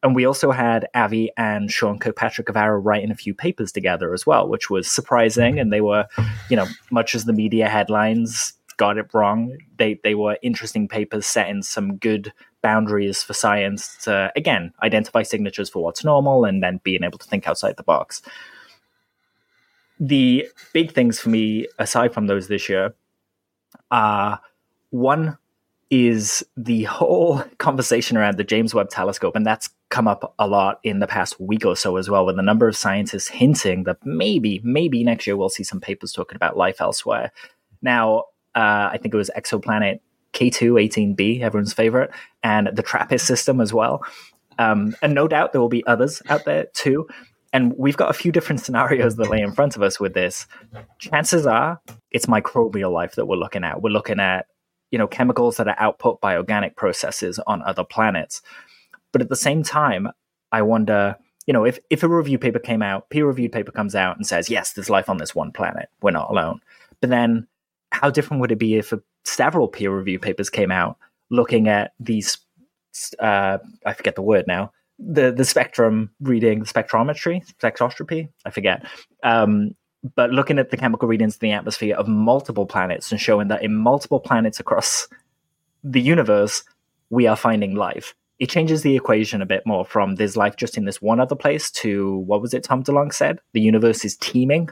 And we also had Avi and Sean Kirkpatrick of Arrow writing a few papers together as well, which was surprising. And they were, you know, much as the media headlines got it wrong, they they were interesting papers setting some good boundaries for science to, again, identify signatures for what's normal and then being able to think outside the box. The big things for me, aside from those this year, are one is the whole conversation around the James Webb Telescope, and that's come up a lot in the past week or so as well, with a number of scientists hinting that maybe, maybe next year we'll see some papers talking about life elsewhere. Now, uh, I think it was Exoplanet K two eighteen b, everyone's favorite, and the TRAPPIST system as well. Um, and no doubt there will be others out there too. And we've got a few different scenarios that lay in front of us with this. Chances are it's microbial life that we're looking at. We're looking at, you know, chemicals that are output by organic processes on other planets. But at the same time, I wonder, you know, if, if a review paper came out, peer-reviewed paper comes out and says, yes, there's life on this one planet. We're not alone. But then how different would it be if several peer-reviewed papers came out looking at these, uh, I forget the word now, the the spectrum reading, the spectrometry, spectroscopy, I forget. Um, but looking at the chemical readings in the atmosphere of multiple planets and showing that in multiple planets across the universe, we are finding life. It changes the equation a bit more from there's life just in this one other place to, what was it Tom DeLonge said? The universe is teeming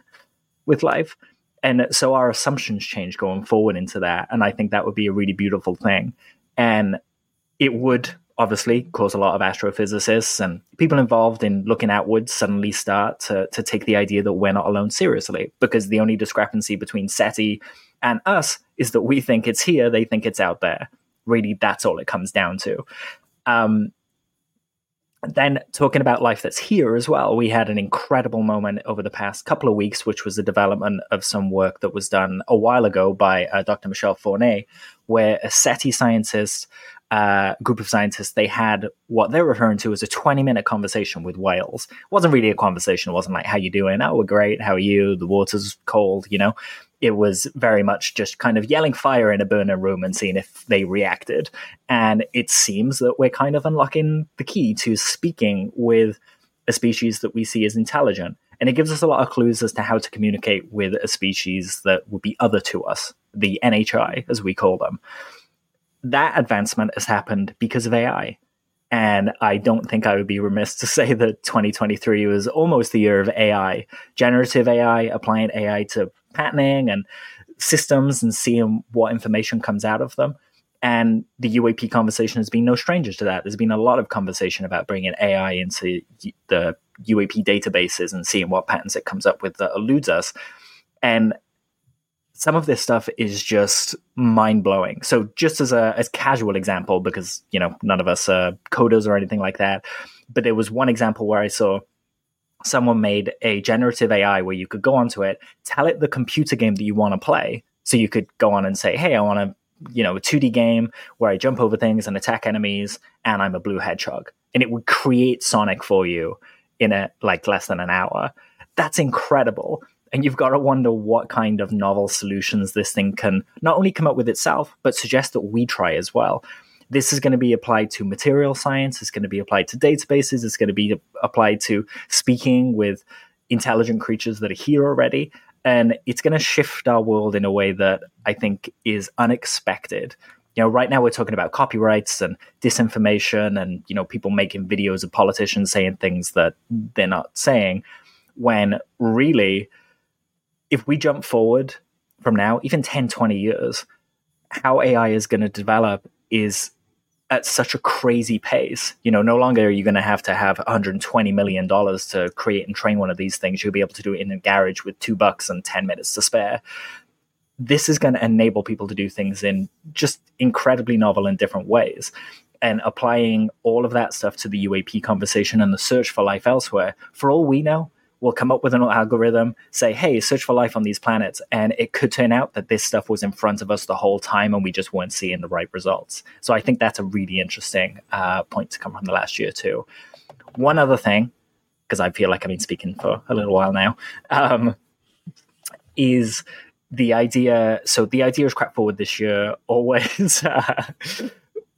with life. And so our assumptions change going forward into that. And I think that would be a really beautiful thing. And it would obviously cause a lot of astrophysicists and people involved in looking outwards suddenly start to to take the idea that we're not alone seriously, because the only discrepancy between SETI and us is that we think it's here, they think it's out there. Really, that's all it comes down to. Um, then talking about life that's here as well, we had an incredible moment over the past couple of weeks, which was the development of some work that was done a while ago by uh, Doctor Michel Fournet, where a SETI scientist Uh, group of scientists, they had what they're referring to as a twenty minute conversation with whales. It wasn't really a conversation. It wasn't like, how you doing? Oh, we're great. How are you? The water's cold, you know? It was very much just kind of yelling fire in a burning room and seeing if they reacted. And it seems that we're kind of unlocking the key to speaking with a species that we see as intelligent. And it gives us a lot of clues as to how to communicate with a species that would be other to us, the N H I, as we call them. That advancement has happened because of A I. And I don't think I would be remiss to say that twenty twenty-three was almost the year of A I, generative A I, applying A I to patterning and systems and seeing what information comes out of them. And the U A P conversation has been no stranger to that. There's been a lot of conversation about bringing A I into the U A P databases and seeing what patterns it comes up with that eludes us. And some of this stuff is just mind-blowing. So just as a as casual example, because, you know, none of us are coders or anything like that, but there was one example where I saw someone made a generative A I where you could go onto it, tell it the computer game that you want to play. So you could go on and say, hey, I want to, you know, a two D game where I jump over things and attack enemies and I'm a blue hedgehog. And it would create Sonic for you in a like less than an hour. That's incredible. And you've got to wonder what kind of novel solutions this thing can not only come up with itself, but suggest that we try as well. This is going to be applied to material science. It's going to be applied to databases. It's going to be applied to speaking with intelligent creatures that are here already. And it's going to shift our world in a way that I think is unexpected. You know, right now we're talking about copyrights and disinformation and, you know, people making videos of politicians saying things that they're not saying, when really, if we jump forward from now, even ten, twenty years, how A I is going to develop is at such a crazy pace. You know, no longer are you going to have to have one hundred twenty million dollars to create and train one of these things. You'll be able to do it in a garage with two bucks and ten minutes to spare. This is going to enable people to do things in just incredibly novel and different ways. And applying all of that stuff to the U A P conversation and the search for life elsewhere, for all we know, will come up with an algorithm, say, hey, search for life on these planets. And it could turn out that this stuff was in front of us the whole time and we just weren't seeing the right results. So I think that's a really interesting uh, point to come from the last year too. One other thing, because I feel like I've been speaking for a little while now, um, is the idea. So the idea is crap forward this year always. uh,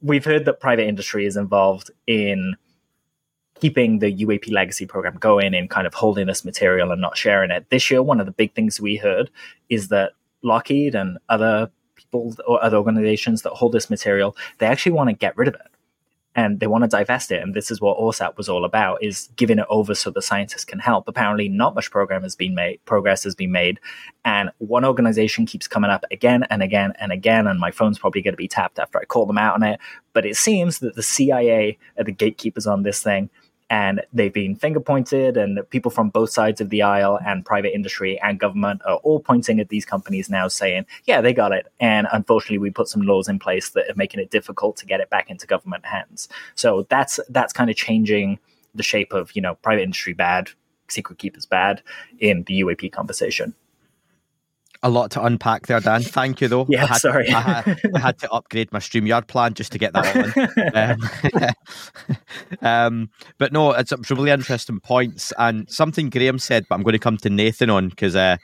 we've heard that private industry is involved in keeping the U A P legacy program going and kind of holding this material and not sharing it. This year, one of the big things we heard is that Lockheed and other people or other organizations that hold this material, they actually want to get rid of it. And they want to divest it. And this is what O R S A P was all about, is giving it over so the scientists can help. Apparently, not much program has been made, progress has been made. And one organization keeps coming up again and again and again. And my phone's probably going to be tapped after I call them out on it. But it seems that the C I A are the gatekeepers on this thing. And they've been finger pointed, and people from both sides of the aisle and private industry and government are all pointing at these companies now saying, yeah, they got it. And unfortunately, we put some laws in place that are making it difficult to get it back into government hands. So that's that's kind of changing the shape of, you know, private industry bad, secret keepers bad in the U A P conversation. A lot to unpack there, Dan. Thank you, though. Yeah, I had, sorry. I had, I had to upgrade my StreamYard plan just to get that on. Um, um, but no, it's some really interesting points. And something Graeme said, but I'm going to come to Nathan on, because uh,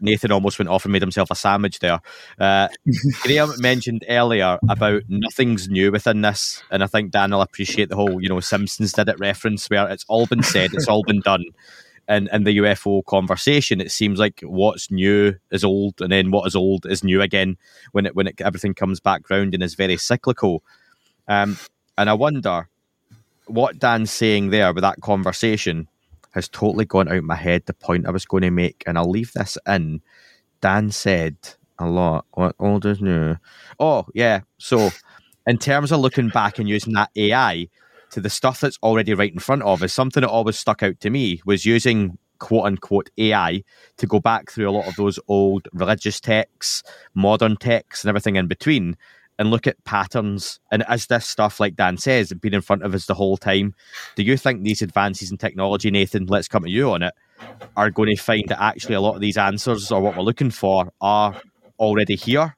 Nathan almost went off and made himself a sandwich there. Uh, Graeme mentioned earlier about nothing's new within this. And I think Dan will appreciate the whole, you know, Simpsons did it reference, where it's all been said, it's all been done. And in, in the U F O conversation, it seems like what's new is old, and then what is old is new again when it when it, everything comes back round and is very cyclical. Um, and I wonder what Dan's saying there with that conversation has totally gone out of my head, the point I was going to make, and I'll leave this in. Dan said a lot, what old is new. Oh, yeah. So in terms of looking back and using that A I, to the stuff that's already right in front of us, something that always stuck out to me was using quote-unquote A I to go back through a lot of those old religious texts, modern texts, and everything in between, and look at patterns. And as this stuff, like Dan says, been in front of us the whole time, do you think these advances in technology, Nathan, let's come to you on it, are going to find that actually a lot of these answers or what we're looking for are already here,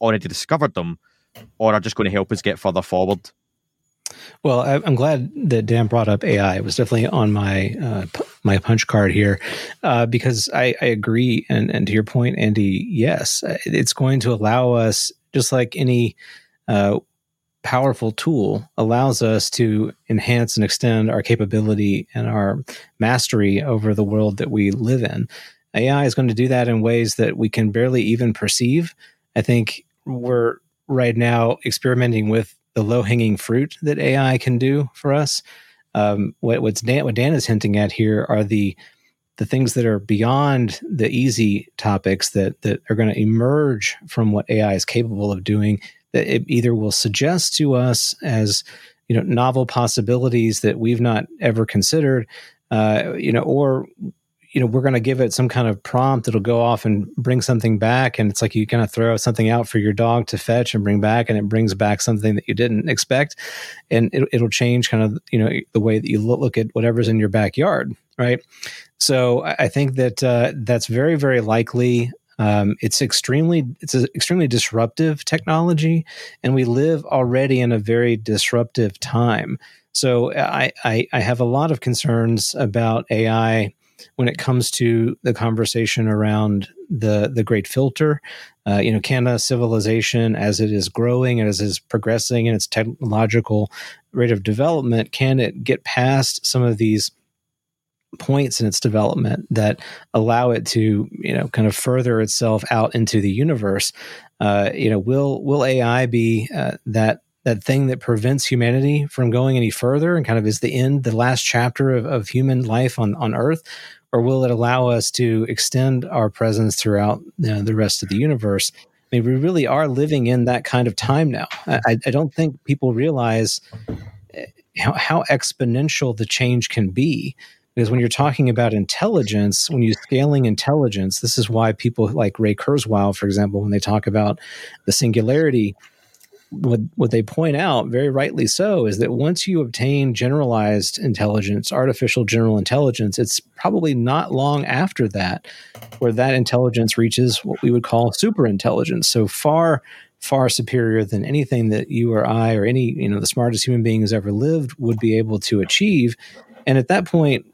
already discovered them, or are just going to help us get further forward? Well, I'm glad that Dan brought up A I. It was definitely on my uh, p- my punch card here uh, because I, I agree. And, and to your point, Andy, yes, it's going to allow us, just like any uh, powerful tool, allows us to enhance and extend our capability and our mastery over the world that we live in. A I is going to do that in ways that we can barely even perceive. I think we're right now experimenting with the low-hanging fruit that A I can do for us. Um, what, what's Dan, what Dan is hinting at here are the the things that are beyond the easy topics that that are going to emerge from what A I is capable of doing, that it either will suggest to us as, you know, novel possibilities that we've not ever considered, uh, you know, or you know, we're going to give it some kind of prompt that'll go off and bring something back. And it's like you kind of throw something out for your dog to fetch and bring back, and it brings back something that you didn't expect. And it, it'll change kind of, you know, the way that you look at whatever's in your backyard, right? So I think that uh, that's very, very likely. Um, it's extremely, it's an extremely disruptive technology, and we live already in a very disruptive time. So I, I, I have a lot of concerns about A I when it comes to the conversation around the the great filter. Uh, you know, can a civilization, as it is growing and as it is progressing in its technological rate of development, can it get past some of these points in its development that allow it to, you know, kind of further itself out into the universe? Uh, you know, will will A I be uh, that that thing that prevents humanity from going any further and kind of is the end, the last chapter of, of human life on, on Earth? Or will it allow us to extend our presence throughout, you know, the rest of the universe? I mean, we really are living in that kind of time now. I, I don't think people realize how, how exponential the change can be. Because when you're talking about intelligence, when you're scaling intelligence, this is why people like Ray Kurzweil, for example, when they talk about the singularity what what they point out, very rightly so, is that once you obtain generalized intelligence, artificial general intelligence, it's probably not long after that where that intelligence reaches what we would call superintelligence. So far, far superior than anything that you or I or any, you know, the smartest human being who's ever lived would be able to achieve. And at that point,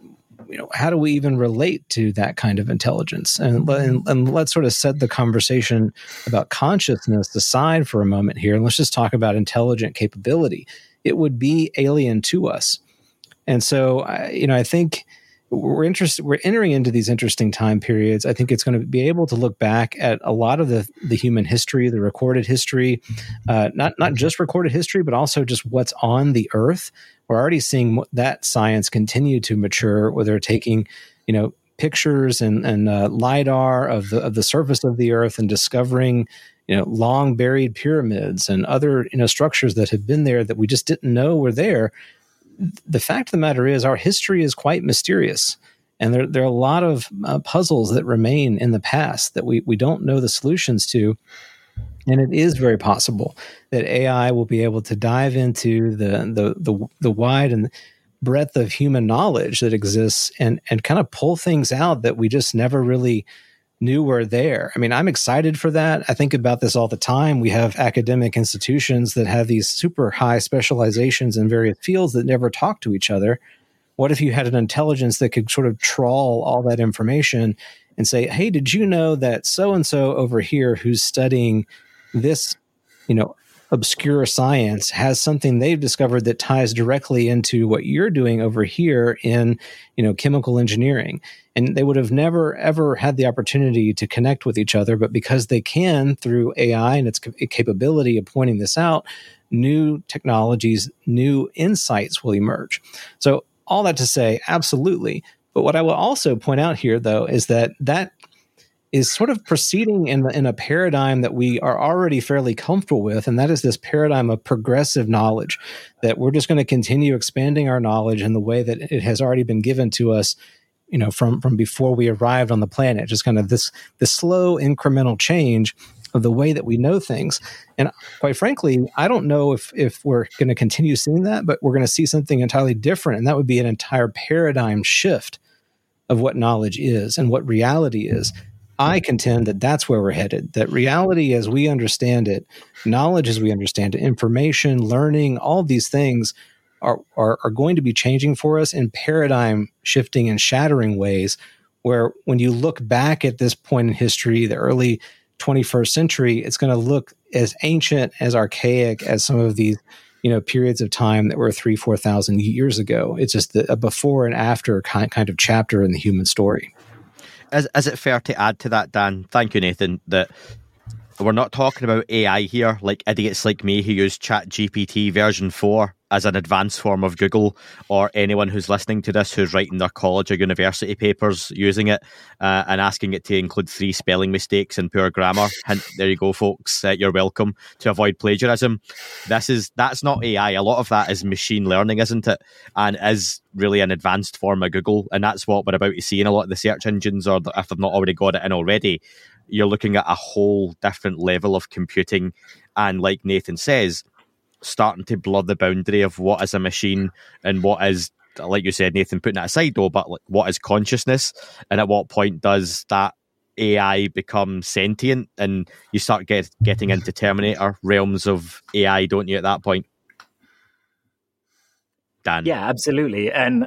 you know, how do we even relate to that kind of intelligence? And, and, and let's sort of set the conversation about consciousness aside for a moment here, and let's just talk about intelligent capability. It would be alien to us. And so, I, you know, I think we're interested, we're entering into these interesting time periods. I think it's going to be able to look back at a lot of the, the human history, the recorded history, uh, not, not just recorded history, but also just what's on the earth. We're already seeing that science continue to mature, where they're taking, you know, pictures and, and uh, LIDAR of the of the surface of the Earth and discovering, you know, long buried pyramids and other, you know, structures that have been there that we just didn't know were there. The fact of the matter is, our history is quite mysterious, and there there are a lot of uh, puzzles that remain in the past that we we don't know the solutions to. And it is very possible that A I will be able to dive into the the the, the wide and breadth of human knowledge that exists and, and kind of pull things out that we just never really knew were there. I mean, I'm excited for that. I think about this all the time. We have academic institutions that have these super high specializations in various fields that never talk to each other. What if you had an intelligence that could sort of trawl all that information and say, hey, did you know that so-and-so over here who's studying this, you know, obscure science has something they've discovered that ties directly into what you're doing over here in, you know, chemical engineering. And they would have never, ever had the opportunity to connect with each other, but because they can through A I and its capability of pointing this out, new technologies, new insights will emerge. So all that to say, absolutely. But what I will also point out here, though, is that that is sort of proceeding in, in a paradigm that we are already fairly comfortable with, and that is this paradigm of progressive knowledge, that we're just going to continue expanding our knowledge in the way that it has already been given to us, you know, from, from before we arrived on the planet, just kind of this, this slow incremental change of the way that we know things. And quite frankly, I don't know if, if we're going to continue seeing that, but we're going to see something entirely different, and that would be an entire paradigm shift of what knowledge is and what reality is. I contend that that's where we're headed, that reality as we understand it, knowledge as we understand it, information, learning, all these things are, are, are going to be changing for us in paradigm shifting and shattering ways, where when you look back at this point in history, the early twenty-first century, it's going to look as ancient, as archaic as some of these, you know, periods of time that were three, four thousand years ago. It's just the, a before and after kind, kind of chapter in the human story. Is, is it fair to add to that, Dan? Thank you, Nathan. That we're not talking about A I here, like idiots like me who use ChatGPT version four as an advanced form of Google, or anyone who's listening to this who's writing their college or university papers using it uh, and asking it to include three spelling mistakes and poor grammar. Hint, there you go, folks. Uh, you're welcome to avoid plagiarism. This is that's not A I. A lot of that is machine learning, isn't it? And is really an advanced form of Google. And that's what we're about to see in a lot of the search engines, or if they've not already got it in already. You're looking at a whole different level of computing. And like Nathan says, starting to blur the boundary of what is a machine and what is, like you said, Nathan, putting that aside though, but like, what is consciousness, and at what point does that A I become sentient, and you start get, getting into Terminator realms of A I, don't you, at that point, Dan? Yeah, absolutely. And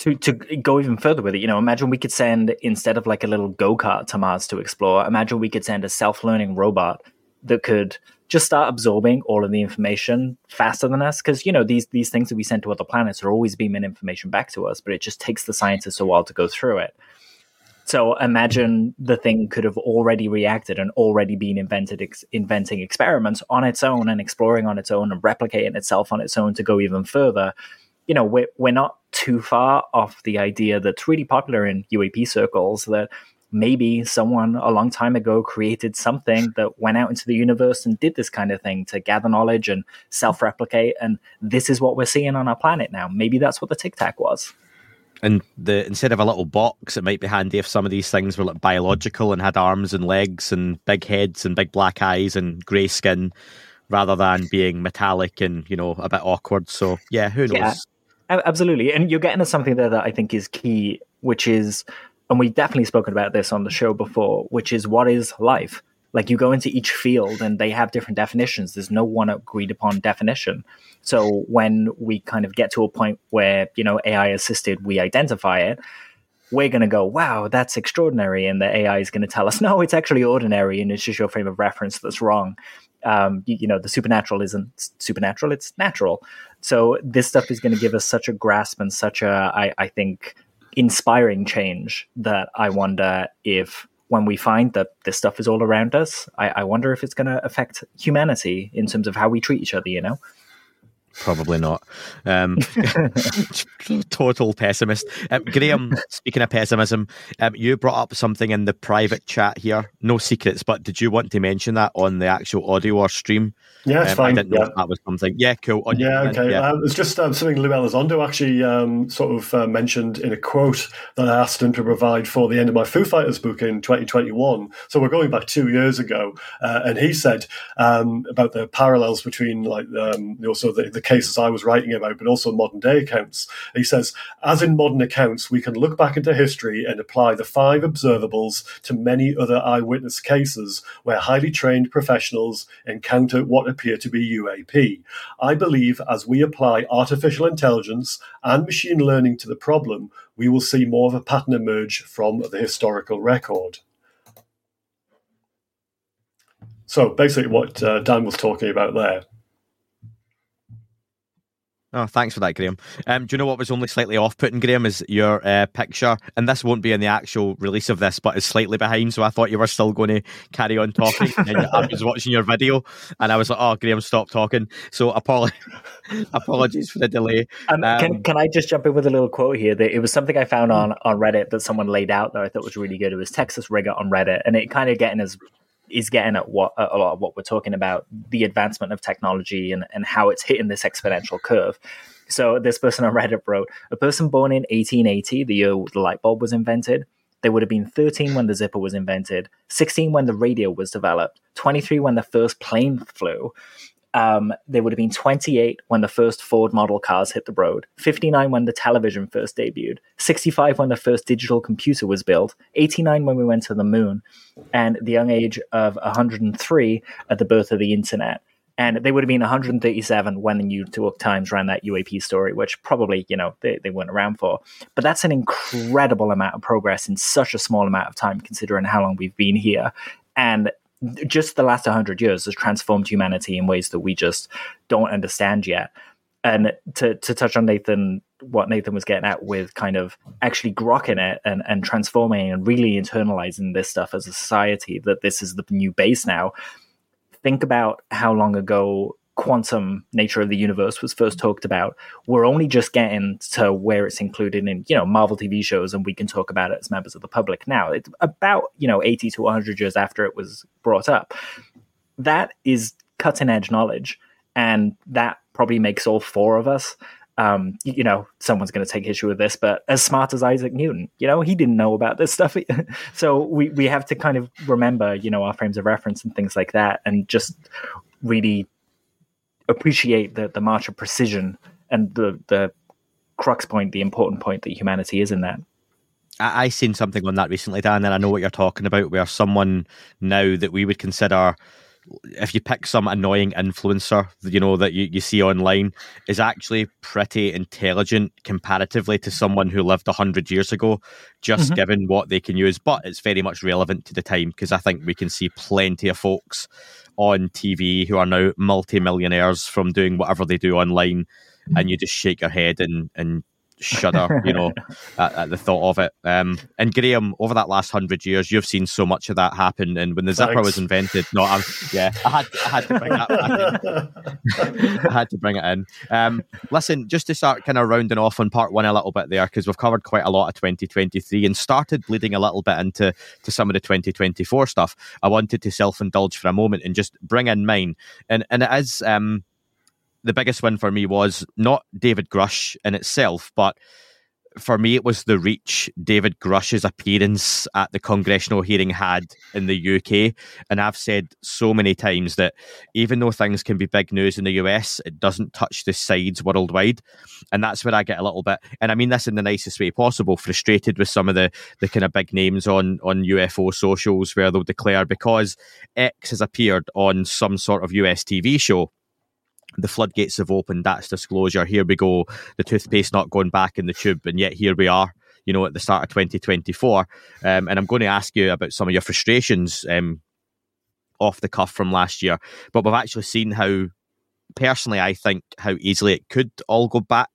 To to go even further with it, you know, imagine we could send, instead of like a little go-kart to Mars to explore, imagine we could send a self-learning robot that could just start absorbing all of the information faster than us. Because, you know, these these things that we send to other planets are always beaming information back to us, but it just takes the scientists a while to go through it. So imagine the thing could have already reacted and already been invented, ex- inventing experiments on its own and exploring on its own and replicating itself on its own to go even further. You know, we're, we're not too far off the idea that's really popular in U A P circles, that maybe someone a long time ago created something that went out into the universe and did this kind of thing to gather knowledge and self-replicate. And this is what we're seeing on our planet now. Maybe that's what the Tic Tac was. And the instead of a little box, it might be handy if some of these things were like biological and had arms and legs and big heads and big black eyes and grey skin, rather than being metallic and, you know, a bit awkward. So yeah, who knows? Yeah, absolutely. And you're getting to something there that I think is key, which is, and we've definitely spoken about this on the show before, which is what is life? Like, you go into each field and they have different definitions. There's no one agreed upon definition. So when we kind of get to a point where, you know, A I assisted, we identify it, we're going to go, wow, that's extraordinary. And the A I is going to tell us, no, it's actually ordinary. And it's just your frame of reference that's wrong. Um, you, you know, the supernatural isn't supernatural, it's natural. So this stuff is going to give us such a grasp and such a, I, I think, inspiring change that I wonder if, when we find that this stuff is all around us, I, I wonder if it's going to affect humanity in terms of how we treat each other, you know? Probably not. Um, total pessimist. Um, Graeme, speaking of pessimism, um, you brought up something in the private chat here. No secrets, but did you want to mention that on the actual audio or stream? Yeah, it's um, fine. I didn't know yeah. if that was something. Yeah, cool. On yeah, okay. Yeah. Um, it's just um, something Lou Elizondo actually um, sort of uh, mentioned in a quote that I asked him to provide for the end of my Foo Fighters book in twenty twenty-one. So we're going back two years ago. Uh, and he said um, about the parallels between, like, um, also the, the cases I was writing about, but also modern day accounts. He says, as in modern accounts, we can look back into history and apply the five observables to many other eyewitness cases where highly trained professionals encounter what appear to be U A P. I believe as we apply artificial intelligence and machine learning to the problem, we will see more of a pattern emerge from the historical record. So basically what uh, Dan was talking about there. Oh, thanks for that, Graeme. Um, do you know what was only slightly off-putting, Graeme, is your uh, picture, and this won't be in the actual release of this, but is slightly behind, so I thought you were still going to carry on talking, and I was watching your video, and I was like, oh, Graeme, stop talking, so apolo- apologies for the delay. Um, um, can, can I just jump in with a little quote here? That it was something I found on, on Reddit that someone laid out that I thought was really good. It was Texas Rigger on Reddit, and it kind of getting as... is getting at what a lot of what we're talking about, the advancement of technology and, and how it's hitting this exponential curve. So this person on Reddit wrote, a person born in eighteen eighty, the year the light bulb was invented, they would have been thirteen when the zipper was invented, sixteen when the radio was developed, twenty-three when the first plane flew. Um, they would have been twenty-eight when the first Ford model cars hit the road, fifty-nine when the television first debuted, sixty-five when the first digital computer was built, eighty-nine when we went to the moon, and the young age of one hundred three at the birth of the internet. And they would have been one hundred thirty-seven when the New York Times ran that U A P story, which probably, you know, they, they weren't around for. But that's an incredible amount of progress in such a small amount of time, considering how long we've been here. And just the last one hundred years has transformed humanity in ways that we just don't understand yet. And to to touch on Nathan, what Nathan was getting at with kind of actually grokking it and, and transforming and really internalizing this stuff as a society, that this is the new base now. Think about how long ago quantum nature of the universe was first talked about. We're only just getting to where it's included in, you know, Marvel T V shows, and we can talk about it as members of the public now. It's about, you know, eighty to one hundred years after it was brought up. That is cutting edge knowledge, and that probably makes all four of us, um you know, someone's going to take issue with this, but as smart as Isaac Newton. You know, he didn't know about this stuff. So we we have to kind of remember, you know, our frames of reference and things like that, and just really appreciate the, the march of precision and the, the crux point, the important point that humanity is in that. I, I seen something on that recently, Dan, and I know what you're talking about, where someone now that we would consider, if you pick some annoying influencer, you know, that you, you see online, is actually pretty intelligent comparatively to someone who lived one hundred years ago, just mm-hmm. given what they can use. But it's very much relevant to the time, because I think we can see plenty of folks on T V who are now multi-millionaires from doing whatever they do online, and you just shake your head and, and shudder, you know, at, at the thought of it. Um, and Graeme, over that last hundred years, you've seen so much of that happen. And when the zipper Thanks. was invented, no, I'm, yeah, I had, I had to bring that back in. I had to bring it in. Um, listen, just to start kind of rounding off on part one a little bit there, because we've covered quite a lot of twenty twenty-three and started bleeding a little bit into to some of the twenty twenty-four stuff. I wanted to self-indulge for a moment and just bring in mine. And and it is... Um, the biggest win for me was not David Grusch in itself, but for me, it was the reach David Grusch's appearance at the congressional hearing had in the U K. And I've said so many times that even though things can be big news in the U S, it doesn't touch the sides worldwide. And that's where I get a little bit, and I mean this in the nicest way possible, frustrated with some of the, the kind of big names on, on U F O socials, where they'll declare because X has appeared on some sort of U S T V show, the floodgates have opened, that's disclosure, here we go, the toothpaste not going back in the tube, and yet here we are, you know, at the start of twenty twenty-four. Um, and I'm going to ask you about some of your frustrations um, off the cuff from last year, but we've actually seen how, personally, I think, how easily it could all go back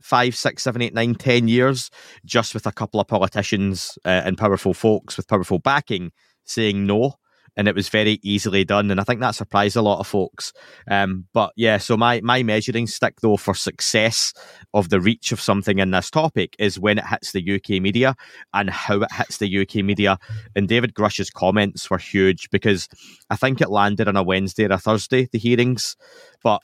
five, six, seven, eight, nine, ten years, just with a couple of politicians uh, and powerful folks with powerful backing saying no. And it was very easily done. And I think that surprised a lot of folks. Um, but yeah, so my, my measuring stick, though, for success of the reach of something in this topic is when it hits the U K media and how it hits the U K media. And David Grusch's comments were huge, because I think it landed on a Wednesday or a Thursday, the hearings. But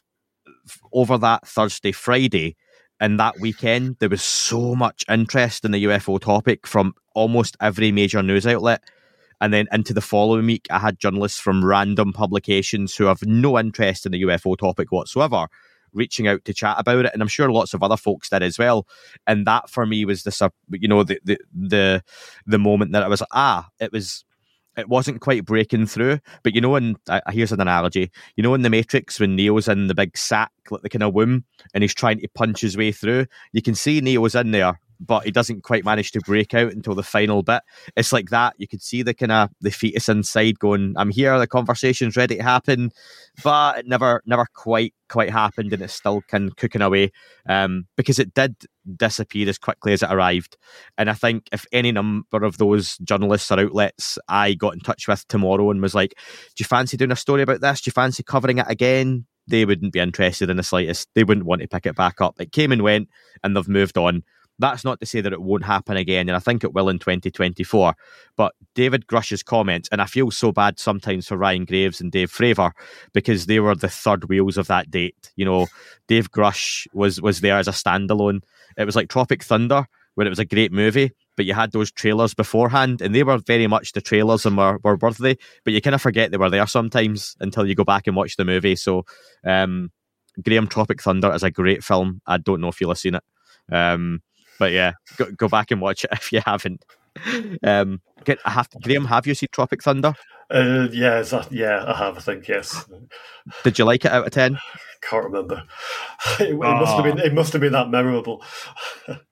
over that Thursday, Friday, and that weekend, there was so much interest in the U F O topic from almost every major news outlet. And then into the following week, I had journalists from random publications who have no interest in the U F O topic whatsoever reaching out to chat about it. And I'm sure lots of other folks did as well. And that for me was the, you know, the the the, the moment that I was, ah, it was, it wasn't quite breaking through. But, you know, and uh, here's an analogy, you know, in the Matrix, when Neo's in the big sack, like the kind of womb, and he's trying to punch his way through, you can see Neo's in there, but he doesn't quite manage to break out until the final bit. It's like that. You could see the kind of the fetus inside going, I'm here, the conversation's ready to happen, but it never, never quite, quite happened. And it's still kind of cooking away, um, because it did disappear as quickly as it arrived. And I think if any number of those journalists or outlets I got in touch with tomorrow and was like, do you fancy doing a story about this? Do you fancy covering it again? They wouldn't be interested in the slightest. They wouldn't want to pick it back up. It came and went, and they've moved on. That's not to say that it won't happen again, and I think it will in twenty twenty-four. But David Grusch's comments, and I feel so bad sometimes for Ryan Graves and Dave Fravor, because they were the third wheels of that date. You know, Dave Grusch was was there as a standalone. It was like Tropic Thunder, where it was a great movie, but you had those trailers beforehand, and they were very much the trailers and were, were worthy, but you kind of forget they were there sometimes until you go back and watch the movie. So, um, Graeme, Tropic Thunder is a great film. I don't know if you'll have seen it. Um, But yeah, go, go back and watch it if you haven't. Um, get, I have to, Graeme, have you seen Tropic Thunder? Uh, yeah, that, yeah, I have, I think, yes. Did you like it out of ten? Can't remember. It, it, must have been, it must have been that memorable.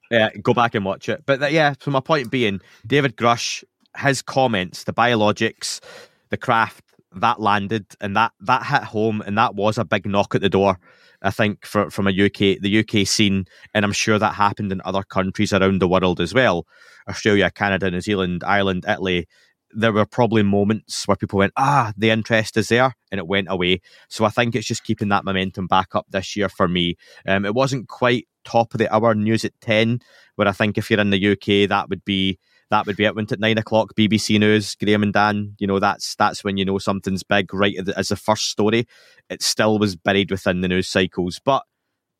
Yeah, go back and watch it. But that, yeah, so my point being, David Grusch, his comments, the biologics, the craft, that landed, and that, that hit home, and that was a big knock at the door, I think, for, from a U K, the U K scene, and I'm sure that happened in other countries around the world as well. Australia, Canada, New Zealand, Ireland, Italy. There were probably moments where people went, ah, the interest is there, and it went away. So I think it's just keeping that momentum back up this year for me. Um, it wasn't quite top of the hour news at ten, where I think if you're in the U K, that would be That would be it. Went at nine o'clock, B B C News, Graeme and Dan. You know, that's that's when you know something's big, right as the first story. It still was buried within the news cycles, but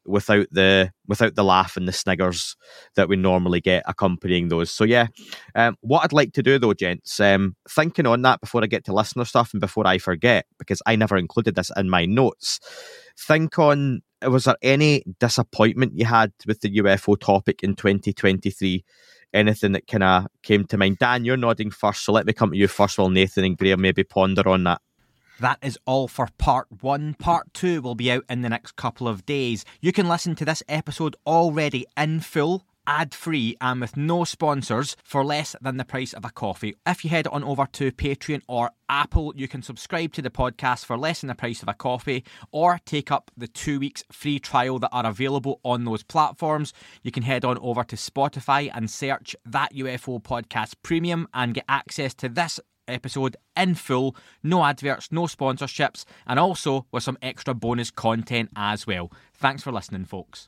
without the without the laugh and the sniggers that we normally get accompanying those. So yeah, um, what I'd like to do though, gents, um, thinking on that before I get to listener stuff and before I forget, because I never included this in my notes, think on, was there any disappointment you had with the U F O topic in twenty twenty-three? Anything that kind of came to mind? Dan, you're nodding first, so let me come to you first while Nathan and Graeme maybe ponder on that. That is all for part one. Part two will be out in the next couple of days. You can listen to this episode already in full, ad-free and with no sponsors for less than the price of a coffee. If you head on over to Patreon or Apple, you can subscribe to the podcast for less than the price of a coffee, or take up the two weeks free trial that are available on those platforms. You can head on over to Spotify and search That U F O Podcast Premium and get access to this episode in full, no adverts, no sponsorships, and also with some extra bonus content as well. Thanks for listening, folks.